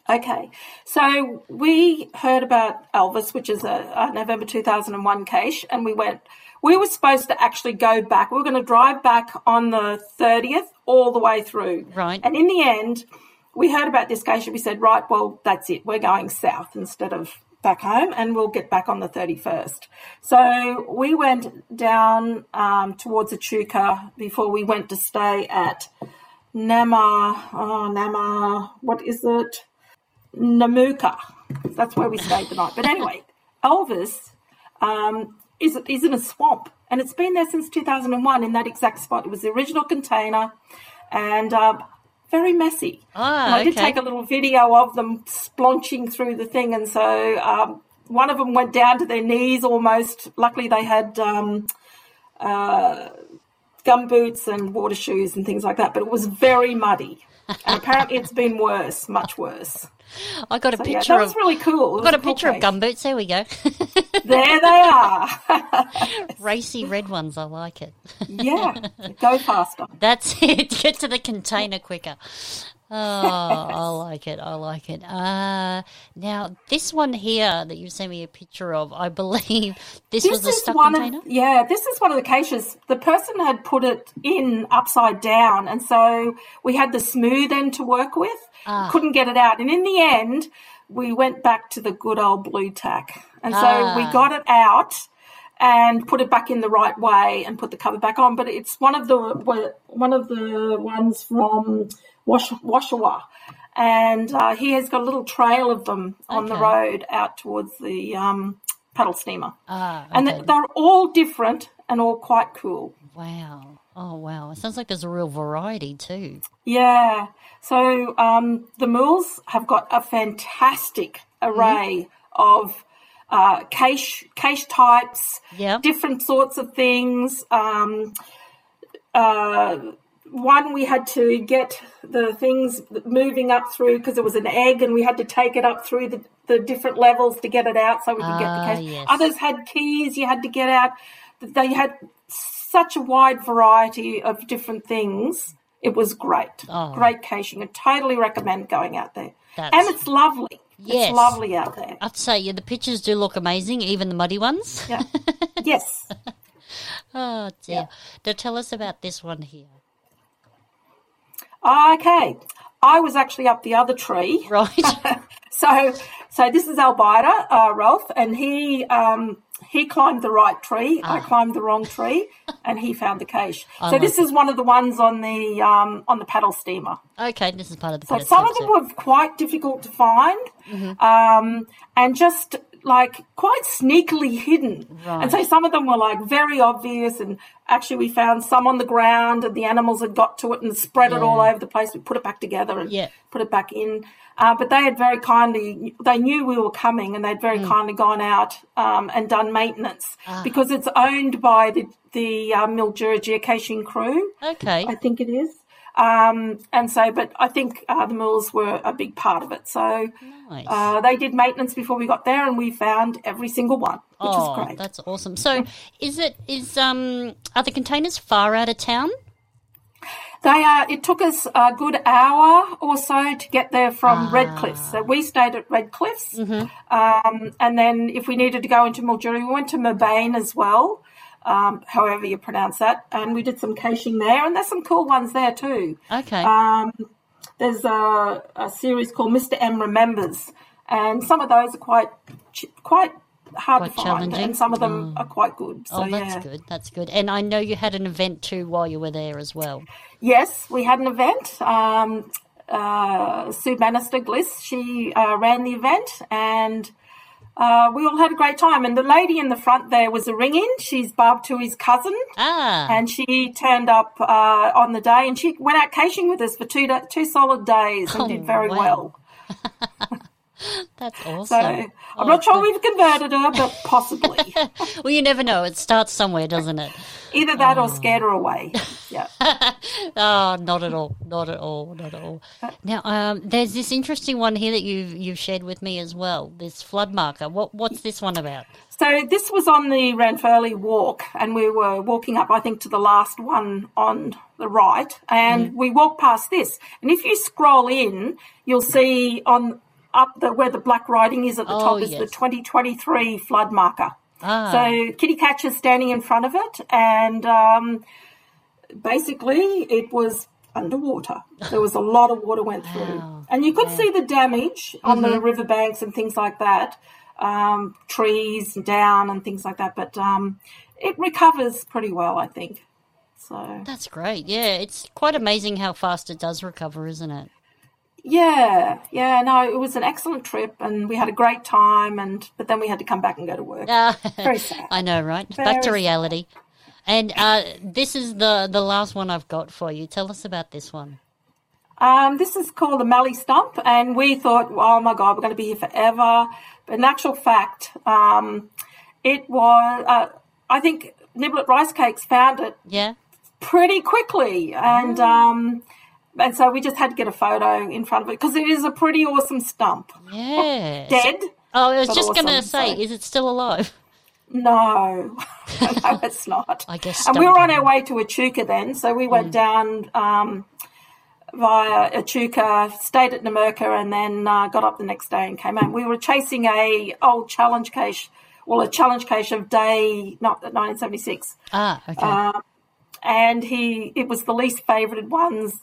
okay. So we heard about Elvis, which is a November 2001 cache, and we were supposed to actually go back. We were going to drive back on the 30th all the way through. Right. And in the end, we heard about this cache and we said, right, well, that's it. We're going south instead of back home, and we'll get back on the 31st. So we went down towards Echuca before we went to stay at Namuka. That's where we stayed the night. But anyway, Elvis is in a swamp, and it's been there since 2001 in that exact spot. It was the original container, and very messy. And I did take a little video of them splonching through the thing, and so one of them went down to their knees almost. Luckily they had gum boots and water shoes and things like that, but it was very muddy. And apparently it's been worse, much worse. I got a picture that was really cool. I got a picture of gum boots. There we go. There they are. Racy red ones. I like it. Yeah, go faster. That's it. Get to the container quicker. Oh, I like it. Now, this one here that you sent me a picture of, I believe this was a stuck container? This is one of the caches. The person had put it in upside down, and so we had the smooth end to work with. Couldn't get it out. And in the end, we went back to the good old blue tack. And so we got it out and put it back in the right way and put the cover back on. But it's one of the ones from Washawa, and he has got a little trail of them on the road out towards the paddle steamer. And they're all different and all quite cool. Wow. Oh, wow. It sounds like there's a real variety too. Yeah. So the Moors have got a fantastic array of cache types, different sorts of things. One, we had to get the things moving up through because it was an egg, and we had to take it up through the different levels to get it out so we could get the cache. Yes. Others had keys you had to get out. They had such a wide variety of different things. It was great. Oh. Great caching. I totally recommend going out there. And it's lovely. Yes. It's lovely out there. I'd say, the pictures do look amazing, even the muddy ones. Yeah. Yes. Oh, dear. Yeah. Now tell us about this one here. Okay, I was actually up the other tree. Right. so this is Albida, Ralph, and he climbed the right tree. I climbed the wrong tree, and he found the cache. This is one of the ones on the paddle steamer. Okay, this is part of the paddle steamer. So some of them were quite difficult to find, and just like quite sneakily hidden. Right. And so some of them were like very obvious, and actually we found some on the ground and the animals had got to it and spread it all over the place. We put it back together and put it back in. But they had very kindly, they knew we were coming, and they'd very kindly gone out and done maintenance because it's owned by the Mildura geocaching crew. Okay. I think it is. But I think the mules were a big part of it. So nice. They did maintenance before we got there, and we found every single one, which was great. That's awesome. So are the containers far out of town? It took us a good hour or so to get there from Redcliffs. So we stayed at Redcliffs. Mm-hmm. And then if we needed to go into Mildura, we went to Merbein as well, however you pronounce that. And we did some caching there, and there's some cool ones there too. Okay. There's a series called Mr. M Remembers, and some of those are quite hard to find, and some of them are quite good. So, that's good. And I know you had an event too while you were there as well. Yes, we had an event. Sue Bannister Gliss, she ran the event, and we all had a great time. And the lady in the front there was a ring-in. She's Barb Tui's cousin, and she turned up on the day, and she went out caching with us for two solid days and did very well. That's awesome. So, I'm not sure we've converted her, but possibly. Well, you never know. It starts somewhere, doesn't it? Either that or scared her away. Yeah. Not at all. Now, there's this interesting one here that you've shared with me as well, this flood marker. What's this one about? So this was on the Ranfurly Walk, and we were walking up, I think, to the last one on the right, and we walked past this. And if you scroll in, you'll see on up where the black writing is at the top is the 2023 flood marker. So Kitty Catch is standing in front of it, and basically it was underwater. There was a lot of water went through. And you could see the damage on the riverbanks and things like that, trees down and things like that. But it recovers pretty well, I think. So that's great. Yeah, it's quite amazing how fast it does recover, isn't it? Yeah, no, it was an excellent trip, and we had a great time, but then we had to come back and go to work. Very sad. I know, right? Back to reality. And this is the last one I've got for you. Tell us about this one. This is called the Mallee Stump, and we thought, oh, my God, we're going to be here forever. But in actual fact, it was, I think Niblett Rice Cakes found it pretty quickly, and so we just had to get a photo in front of it because it is a pretty awesome stump. Yeah. Dead. Oh, I was just going to say, is it still alive? No, it's not. I guess. And we were on our way to Echuca then, so we went down via Echuca, stayed at Numurkah, and then got up the next day and came out. We were chasing a challenge cache of day, not 1976. Ah, okay. And it was the least favoured ones.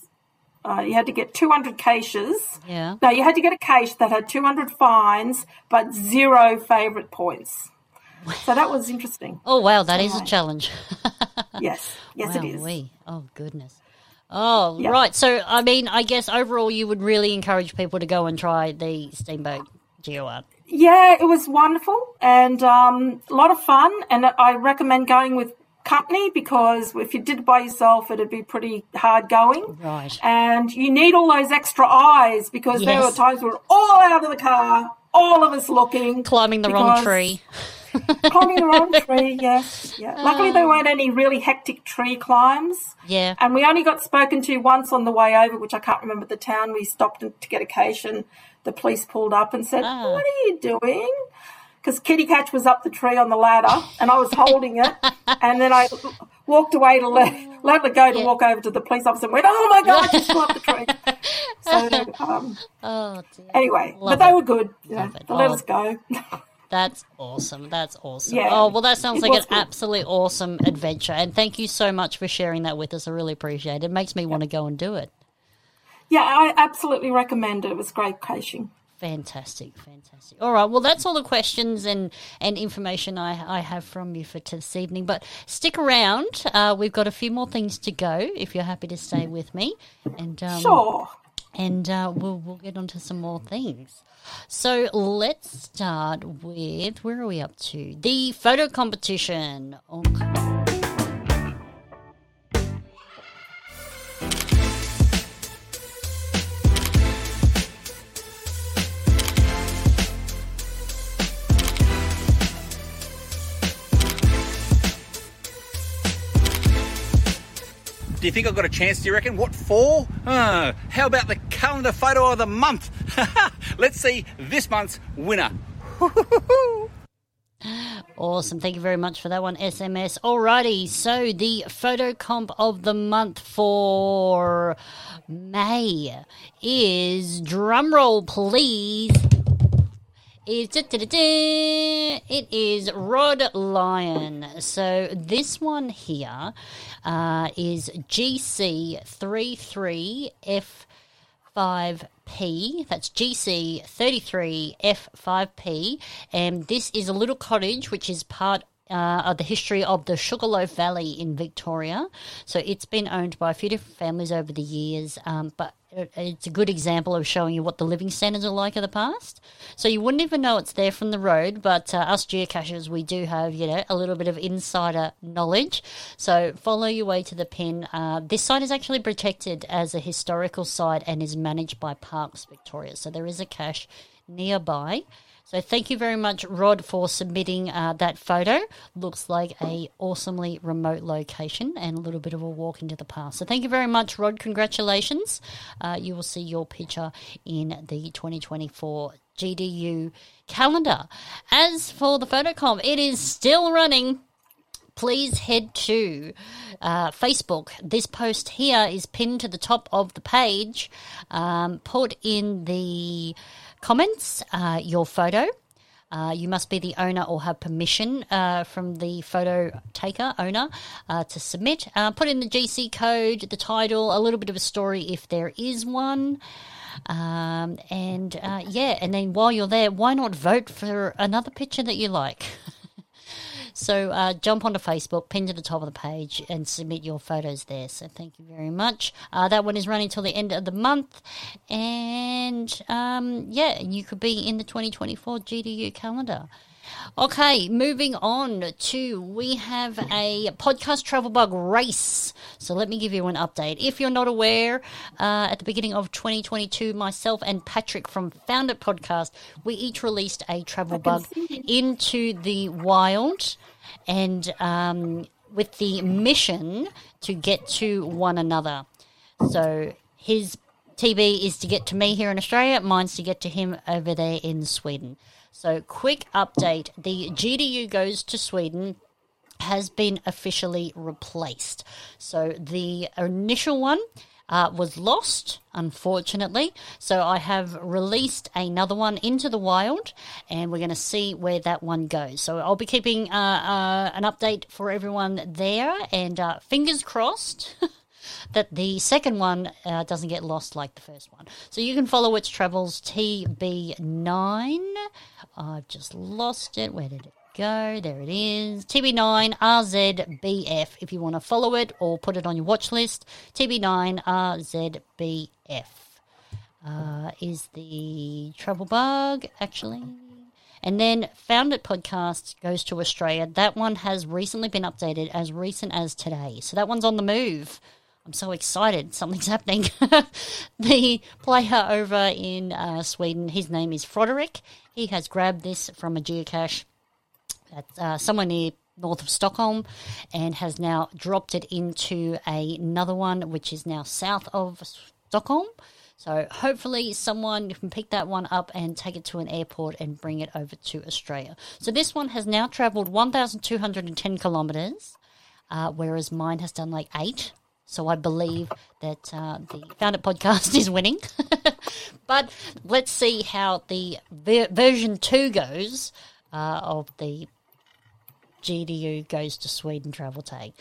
You had to get 200 caches. Yeah. No, you had to get a cache that had 200 finds but zero favourite points. Wow. So that was interesting. Oh, wow, that is a challenge. Yes, wow, it is. Oh, goodness. Oh, yeah. Right. So, I mean, I guess overall you would really encourage people to go and try the Steamboat GeoArt. Yeah, it was wonderful and a lot of fun, and I recommend going with company because if you did it by yourself, it'd be pretty hard going. Right. And you need all those extra eyes because there were times we were all out of the car, all of us looking. Climbing the wrong tree, yes. Yeah. Luckily there weren't any really hectic tree climbs. Yeah. And we only got spoken to once on the way over, which I can't remember the town. We stopped to get a cache and the police pulled up and said, what are you doing? Because Kitty Catch was up the tree on the ladder and I was holding it and then I walked away to let her go to walk over to the police officer and went, oh, my God, she's still up the tree. So anyway, but they were good. Yeah, they let us go. That's awesome. Yeah. Oh, well, that sounds like an absolutely awesome adventure, and thank you so much for sharing that with us. I really appreciate it. It makes me want to go and do it. Yeah, I absolutely recommend it. It was great caching. Fantastic. All right, well, that's all the questions and information I have from you for this evening. But stick around. We've got a few more things to go, if you're happy to stay with me. And, sure. And we'll get on to some more things. So let's start with, where are we up to? The photo competition. Okay. Do you think I've got a chance, do you reckon? What for? How about the calendar photo of the month? Let's see this month's winner. Awesome. Thank you very much for that one, SMS. Alrighty, so the photo comp of the month for May is, drumroll please, it is Rod Lion. So this one here is GC33F5P. That's GC33F5P, and this is a little cottage which is part of the history of the Sugarloaf Valley in Victoria. So it's been owned by a few different families over the years, but it's a good example of showing you what the living standards are like in the past. So you wouldn't even know it's there from the road, but us geocachers, we do have, a little bit of insider knowledge. So follow your way to the pen. This site is actually protected as a historical site and is managed by Parks Victoria. So there is a cache nearby. So thank you very much, Rod, for submitting that photo. Looks like a awesomely remote location and a little bit of a walk into the past. So thank you very much, Rod. Congratulations. You will see your picture in the 2024 GDU calendar. As for the photo comp, it is still running. Please head to Facebook. This post here is pinned to the top of the page. Put in the comments your photo. You must be the owner or have permission from the photo taker, owner, to submit. Put in the GC code, the title, a little bit of a story if there is one. And then while you're there, why not vote for another picture that you like? So jump onto Facebook, pin to the top of the page, and submit your photos there. So thank you very much. That one is running till the end of the month. And, you could be in the 2024 GDU calendar. Okay, moving on to, we have a podcast travel bug race. So let me give you an update. If you're not aware, at the beginning of 2022, myself and Patrick from Found It Podcast, we each released a travel bug into the wild, and with the mission to get to one another. So his TB is to get to me here in Australia, mine's to get to him over there in Sweden. So, quick update. The GDU Goes to Sweden has been officially replaced. So, the initial one was lost, unfortunately. So, I have released another one into the wild, and we're going to see where that one goes. So, I'll be keeping an update for everyone there, and fingers crossed that the second one doesn't get lost like the first one. So you can follow its travels, TB9. I've just lost it. Where did it go? There it is. TB9 RZBF if you want to follow it or put it on your watch list. TB9 RZBF is the travel bug, actually. And then Found It Podcast Goes to Australia. That one has recently been updated, as recent as today. So that one's on the move. I'm so excited. Something's happening. The player over in Sweden, his name is Frederick. He has grabbed this from a geocache at somewhere near north of Stockholm and has now dropped it into another one, which is now south of Stockholm. So hopefully someone can pick that one up and take it to an airport and bring it over to Australia. So this one has now travelled 1,210 kilometres, whereas mine has done like 8. So I believe that the Found It Podcast is winning. But let's see how the version 2 goes of the GDU Goes to Sweden travel tag.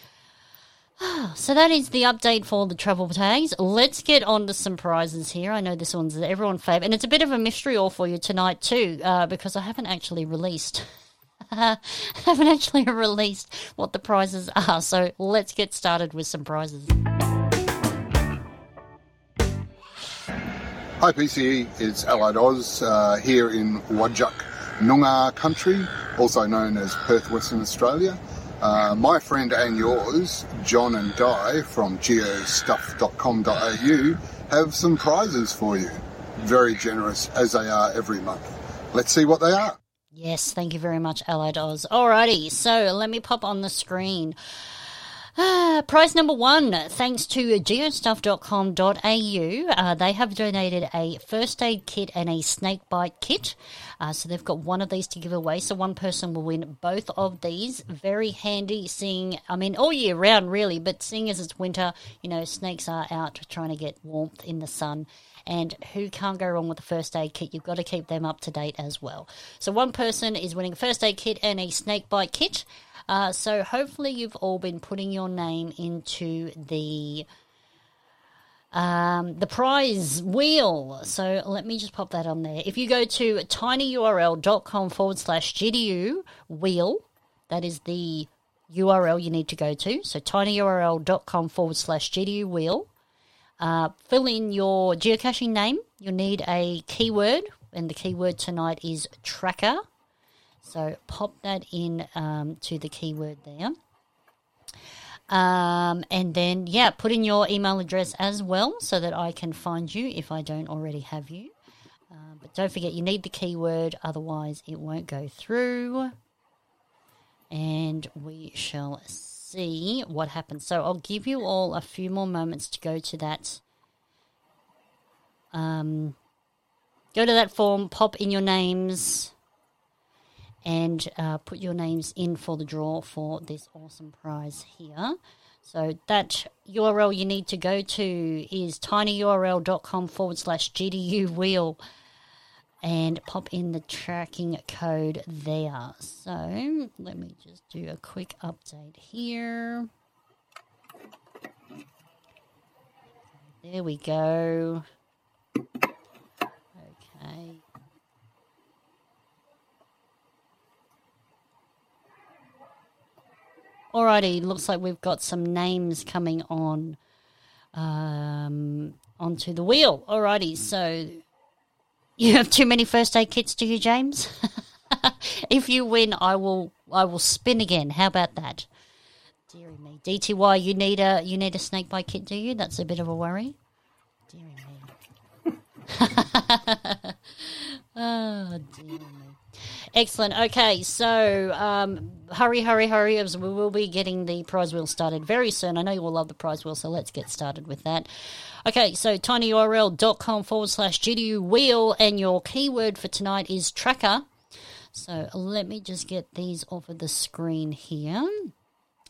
So that is the update for the travel tags. Let's get on to some prizes here. I know this one's everyone's favourite, and it's a bit of a mystery all for you tonight too, because I haven't actually released... what the prizes are, so let's get started with some prizes. Hi PCE, it's Allied Oz here in Whadjuk Noongar country, also known as Perth, Western Australia. My friend and yours, John and Di from geostuff.com.au, have some prizes for you. Very generous, as they are every month. Let's see what they are. Yes, thank you very much, Allied Oz. Alrighty, so let me pop on the screen Prize number one, thanks to geostuff.com.au. They have donated a first aid kit and a snake bite kit. So they've got one of these to give away. So one person will win both of these. Very handy seeing, I mean, all year round really, but seeing as it's winter, you know, snakes are out trying to get warmth in the sun. And who can't go wrong with a first aid kit? You've got to keep them up to date as well. So one person is winning a first aid kit and a snake bite kit. So hopefully you've all been putting your name into the prize wheel. So let me just pop that on there. If you go to tinyurl.com/GDU wheel, that is the URL you need to go to. So tinyurl.com/GDU wheel. Fill in your geocaching name. You'll need a keyword, and the keyword tonight is tracker. So pop that in to the keyword there. And then, yeah, put in your email address as well so that I can find you if I don't already have you. But don't forget, you need the keyword, otherwise it won't go through. And we shall see what happens. So I'll give you all a few more moments to go to that. Go to that form, pop in your names, and put your names in for the draw for this awesome prize here. So that URL you need to go to is tinyurl.com/GDU wheel and pop in the tracking code there. So let me just do a quick update here. There we go. Okay. Alrighty, looks like we've got some names coming on onto the wheel. Alrighty, so you have too many first aid kits, do you, James? If you win, I will spin again. How about that? Deary me, DTY, you need a snake bite kit, do you? That's a bit of a worry. Deary me. Oh, dear me. Excellent. Okay, so hurry, as we will be getting the prize wheel started very soon. I know you will love the prize wheel, so let's get started with that. Okay, so tinyurl.com/GDU wheel, and your keyword for tonight is tracker. So let me just get these off of the screen here.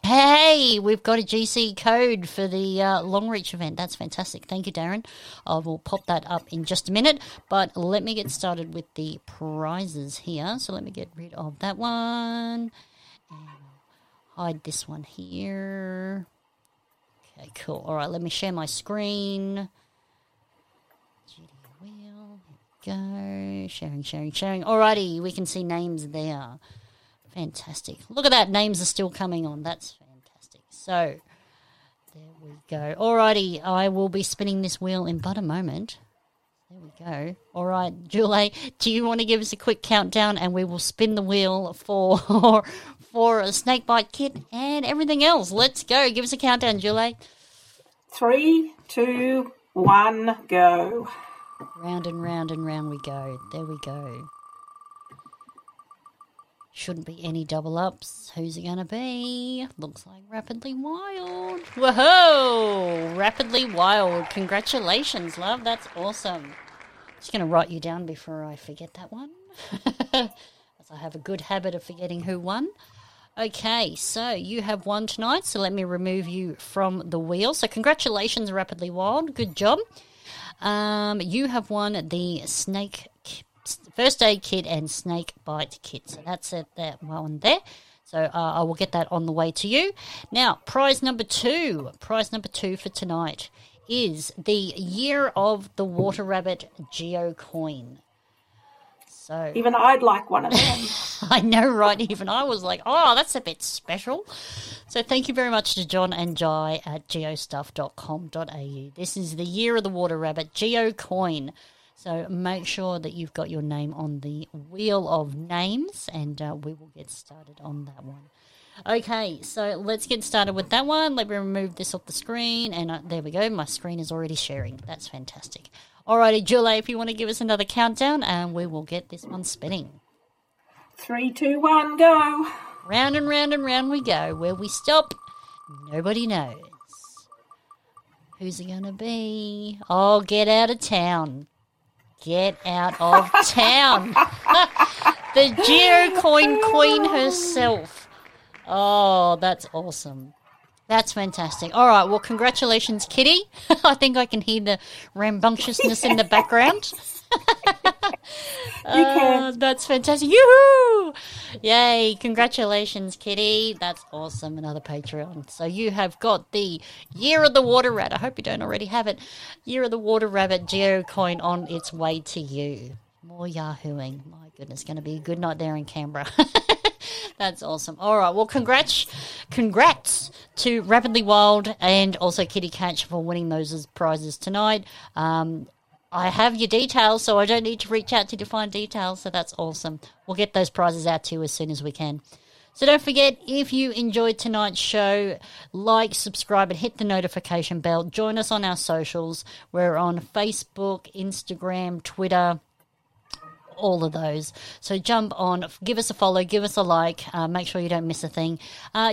Hey, we've got a GC code for the Longreach event. That's fantastic. Thank you, Darren. I will pop that up in just a minute, but let me get started with the prizes here. So let me get rid of that one and hide this one here. Okay, cool. All right, let me share my screen. GD wheel. Go. Sharing. Alrighty, we can see names there. Fantastic. Look at that. Names are still coming on. That's fantastic. So there we go. Alrighty. I will be spinning this wheel in but a moment. There we go. All right, Julie, do you want to give us a quick countdown and we will spin the wheel for a snake bite kit and everything else? Let's go. Give us a countdown, Julie. 3, 2, 1, go. Round and round and round we go. There we go. Shouldn't be any double ups. Who's it going to be? Looks like Rapidly Wild. Woohoo! Rapidly Wild. Congratulations, love. That's awesome. Just going to write you down before I forget that one. As I have a good habit of forgetting who won. Okay, so you have won tonight, so let me remove you from the wheel. So congratulations, Rapidly Wild. Good job. You have won the snake first aid kit and snake bite kit. So that's it, that one there. So I will get that on the way to you. Now, prize number two for tonight is the Year of the Water Rabbit Geocoin. So even I'd like one of them. I know, right? Even I was like, oh, that's a bit special. So thank you very much to John and Jai at geostuff.com.au. This is the Year of the Water Rabbit Geocoin. So make sure that you've got your name on the wheel of names, and we will get started on that one. Okay, so let's get started with that one. Let me remove this off the screen, and there we go. My screen is already sharing. That's fantastic. Alrighty, Julie, if you want to give us another countdown, and we will get this one spinning. 3, 2, 1, go. Round and round and round we go. Where we stop Nobody knows. Who's it going to be? Oh, get out of town. Get out of town. The GeoCoin Queen herself. Oh, that's awesome. That's fantastic. All right, well, congratulations, Kitty. I think I can hear the rambunctiousness in the background. That's fantastic. Yoo-hoo! Yay, congratulations, Kitty. That's awesome, another Patreon. So you have got the Year of the Water Rat. I hope you don't already have it. Year of the Water Rabbit GeoCoin on its way to you. More yahooing. My goodness, going to be a good night there in Canberra. That's awesome. All right, well, congrats to Rapidly Wild and also Kitty Catch for winning those prizes tonight. I have your details, so I don't need to reach out to you to find details, so that's awesome. We'll get those prizes out to you as soon as we can. So don't forget, if you enjoyed tonight's show, like, subscribe, and hit the notification bell. Join us on our socials. We're on Facebook, Instagram, Twitter, all of those. So jump on, give us a follow, give us a like, make sure you don't miss a thing.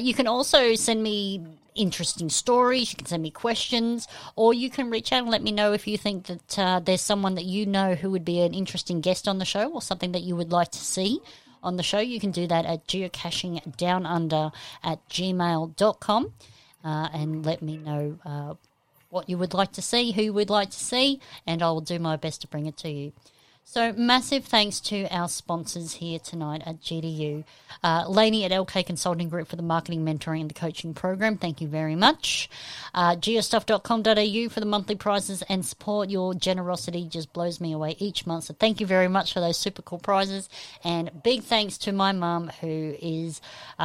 You can also send me interesting stories, you can send me questions, or you can reach out and let me know if you think that there's someone that you know who would be an interesting guest on the show or something that you would like to see on the show. You can do that at geocachingdownunder@gmail.com and let me know what you would like to see, who you would like to see, and I will do my best to bring it to you. So massive thanks to our sponsors here tonight at GDU. Lainey at LK Consulting Group for the marketing, mentoring and the coaching program. Thank you very much. Geostuff.com.au for the monthly prizes and support. Your generosity just blows me away each month. So thank you very much for those super cool prizes. And big thanks to my mum who is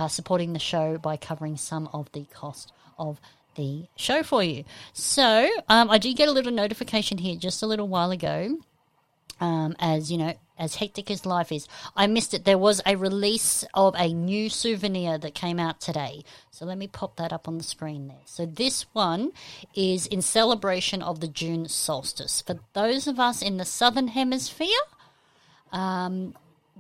supporting the show by covering some of the cost of the show for you. So I did get a little notification here just a little while ago. As you know, as hectic as life is, I missed it. There was a release of a new souvenir that came out today. So let me pop that up on the screen there. So this one is in celebration of the June solstice. For those of us in the Southern Hemisphere,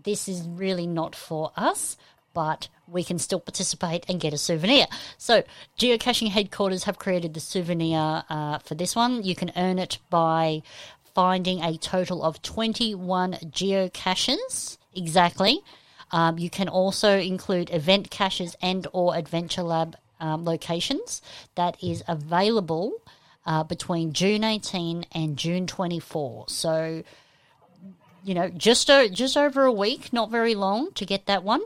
this is really not for us, but we can still participate and get a souvenir. So Geocaching Headquarters have created the souvenir for this one. You can earn it by finding a total of 21 geocaches, exactly. You can also include event caches and or Adventure Lab locations. That is available between June 18 and June 24. So, you know, just over a week, not very long to get that one.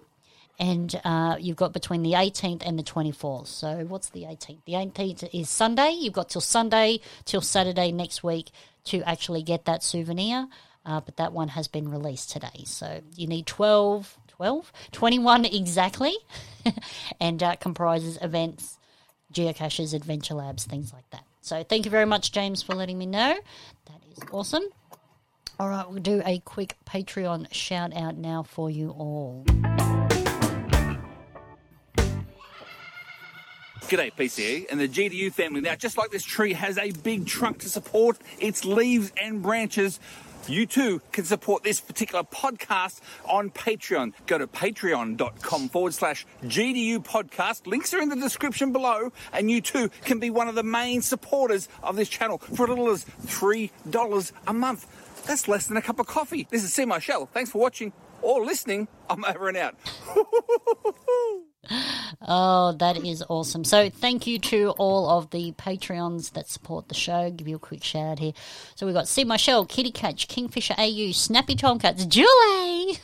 And you've got between the 18th and the 24th. So what's the 18th? The 18th is Sunday. You've got till Sunday, till Saturday next week to actually get that souvenir. But that one has been released today. So you need 21 exactly. And comprises events, geocaches, adventure labs, things like that. So thank you very much, James, for letting me know. That is awesome. All right, we'll do a quick Patreon shout out now for you all. G'day PCE and the GDU family. Now, just like this tree has a big trunk to support its leaves and branches, you too can support this particular podcast on Patreon. Go to patreon.com/GDU podcast. Links are in the description below, and you too can be one of the main supporters of this channel for as little as $3 a month. That's less than a cup of coffee. This is See My Shell. Thanks for watching or listening. I'm over and out. Oh, that is awesome. So thank you to all of the Patreons that support the show. Give you a quick shout out here. So we've got See My Shell, Kitty Catch, Kingfisher AU, Snappy Tomcats, Julie,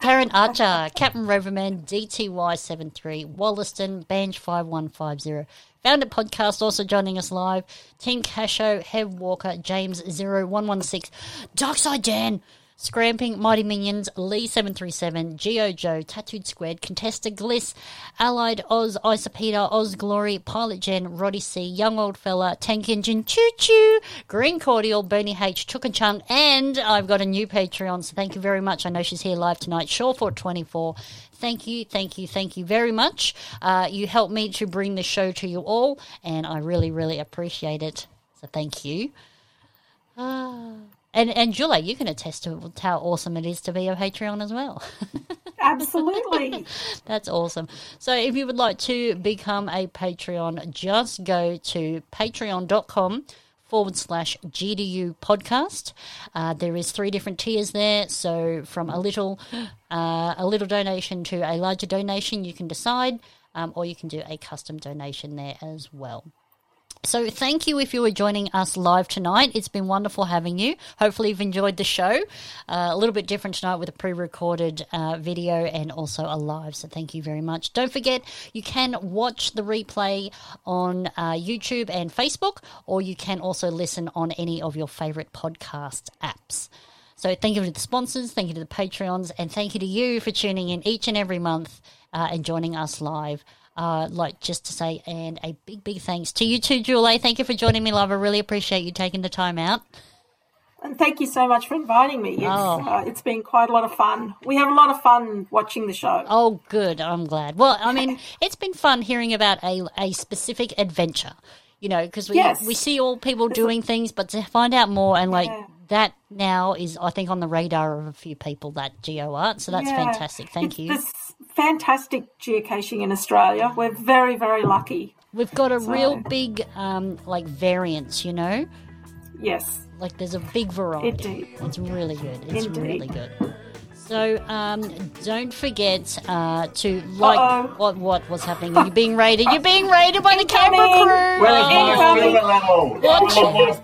Darren Archer, Captain Roverman, DTY73, Wollaston, Banj5150, Founder Podcast also joining us live, Team Casho, Hev Walker, James0116, Darkside Jan, Scramping, Mighty Minions, Lee737, Geo Joe, Tattooed Squared, Contesta Gliss, Allied Oz, Isopeda, Oz Glory, Pilot Gen, Roddy C, Young Old Fella, Tank Engine, Choo Choo, Green Cordial, Bernie H, Chook and Chung, and I've got a new Patreon, so thank you very much. I know she's here live tonight, Shawfort24. Thank you very much. You helped me to bring the show to you all, and I really, really appreciate it. So thank you. And Julie, you can attest to how awesome it is to be a Patreon as well. Absolutely. That's awesome. So if you would like to become a Patreon, just go to patreon.com/GDU podcast. There is 3 different tiers there. So from a little donation to a larger donation, you can decide, or you can do a custom donation there as well. So thank you if you were joining us live tonight. It's been wonderful having you. Hopefully you've enjoyed the show. A little bit different tonight with a pre-recorded video and also a live, so thank you very much. Don't forget, you can watch the replay on YouTube and Facebook, or you can also listen on any of your favourite podcast apps. So thank you to the sponsors, thank you to the Patreons, and thank you to you for tuning in each and every month and joining us live. Like just to say, and a big thanks to you too, Julie. Thank you for joining me, love. I really appreciate you taking the time out. And thank you so much for inviting me. It's been quite a lot of fun. We have a lot of fun watching the show. Oh, good. I'm glad. Well, I mean, it's been fun hearing about a specific adventure, you know, because we see all people doing things, but to find out more and that now is, I think, on the radar of a few people, that GeoArt. So that's fantastic. Thank you. There's fantastic geocaching in Australia. We're very, very lucky. We've got a real big, variance, you know? Yes. Like, there's a big variety. Indeed. It's really good. It's really good. So don't forget to like what was happening. You're being raided. You're being raided by the camera crew. Watch.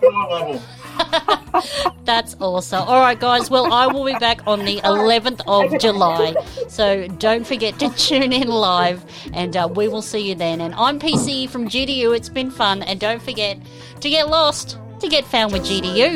That's awesome. All right, guys. Well, I will be back on the 11th of July. So don't forget to tune in live, and we will see you then. And I'm PC from GDU. It's been fun. And don't forget to get lost, to get found with GDU.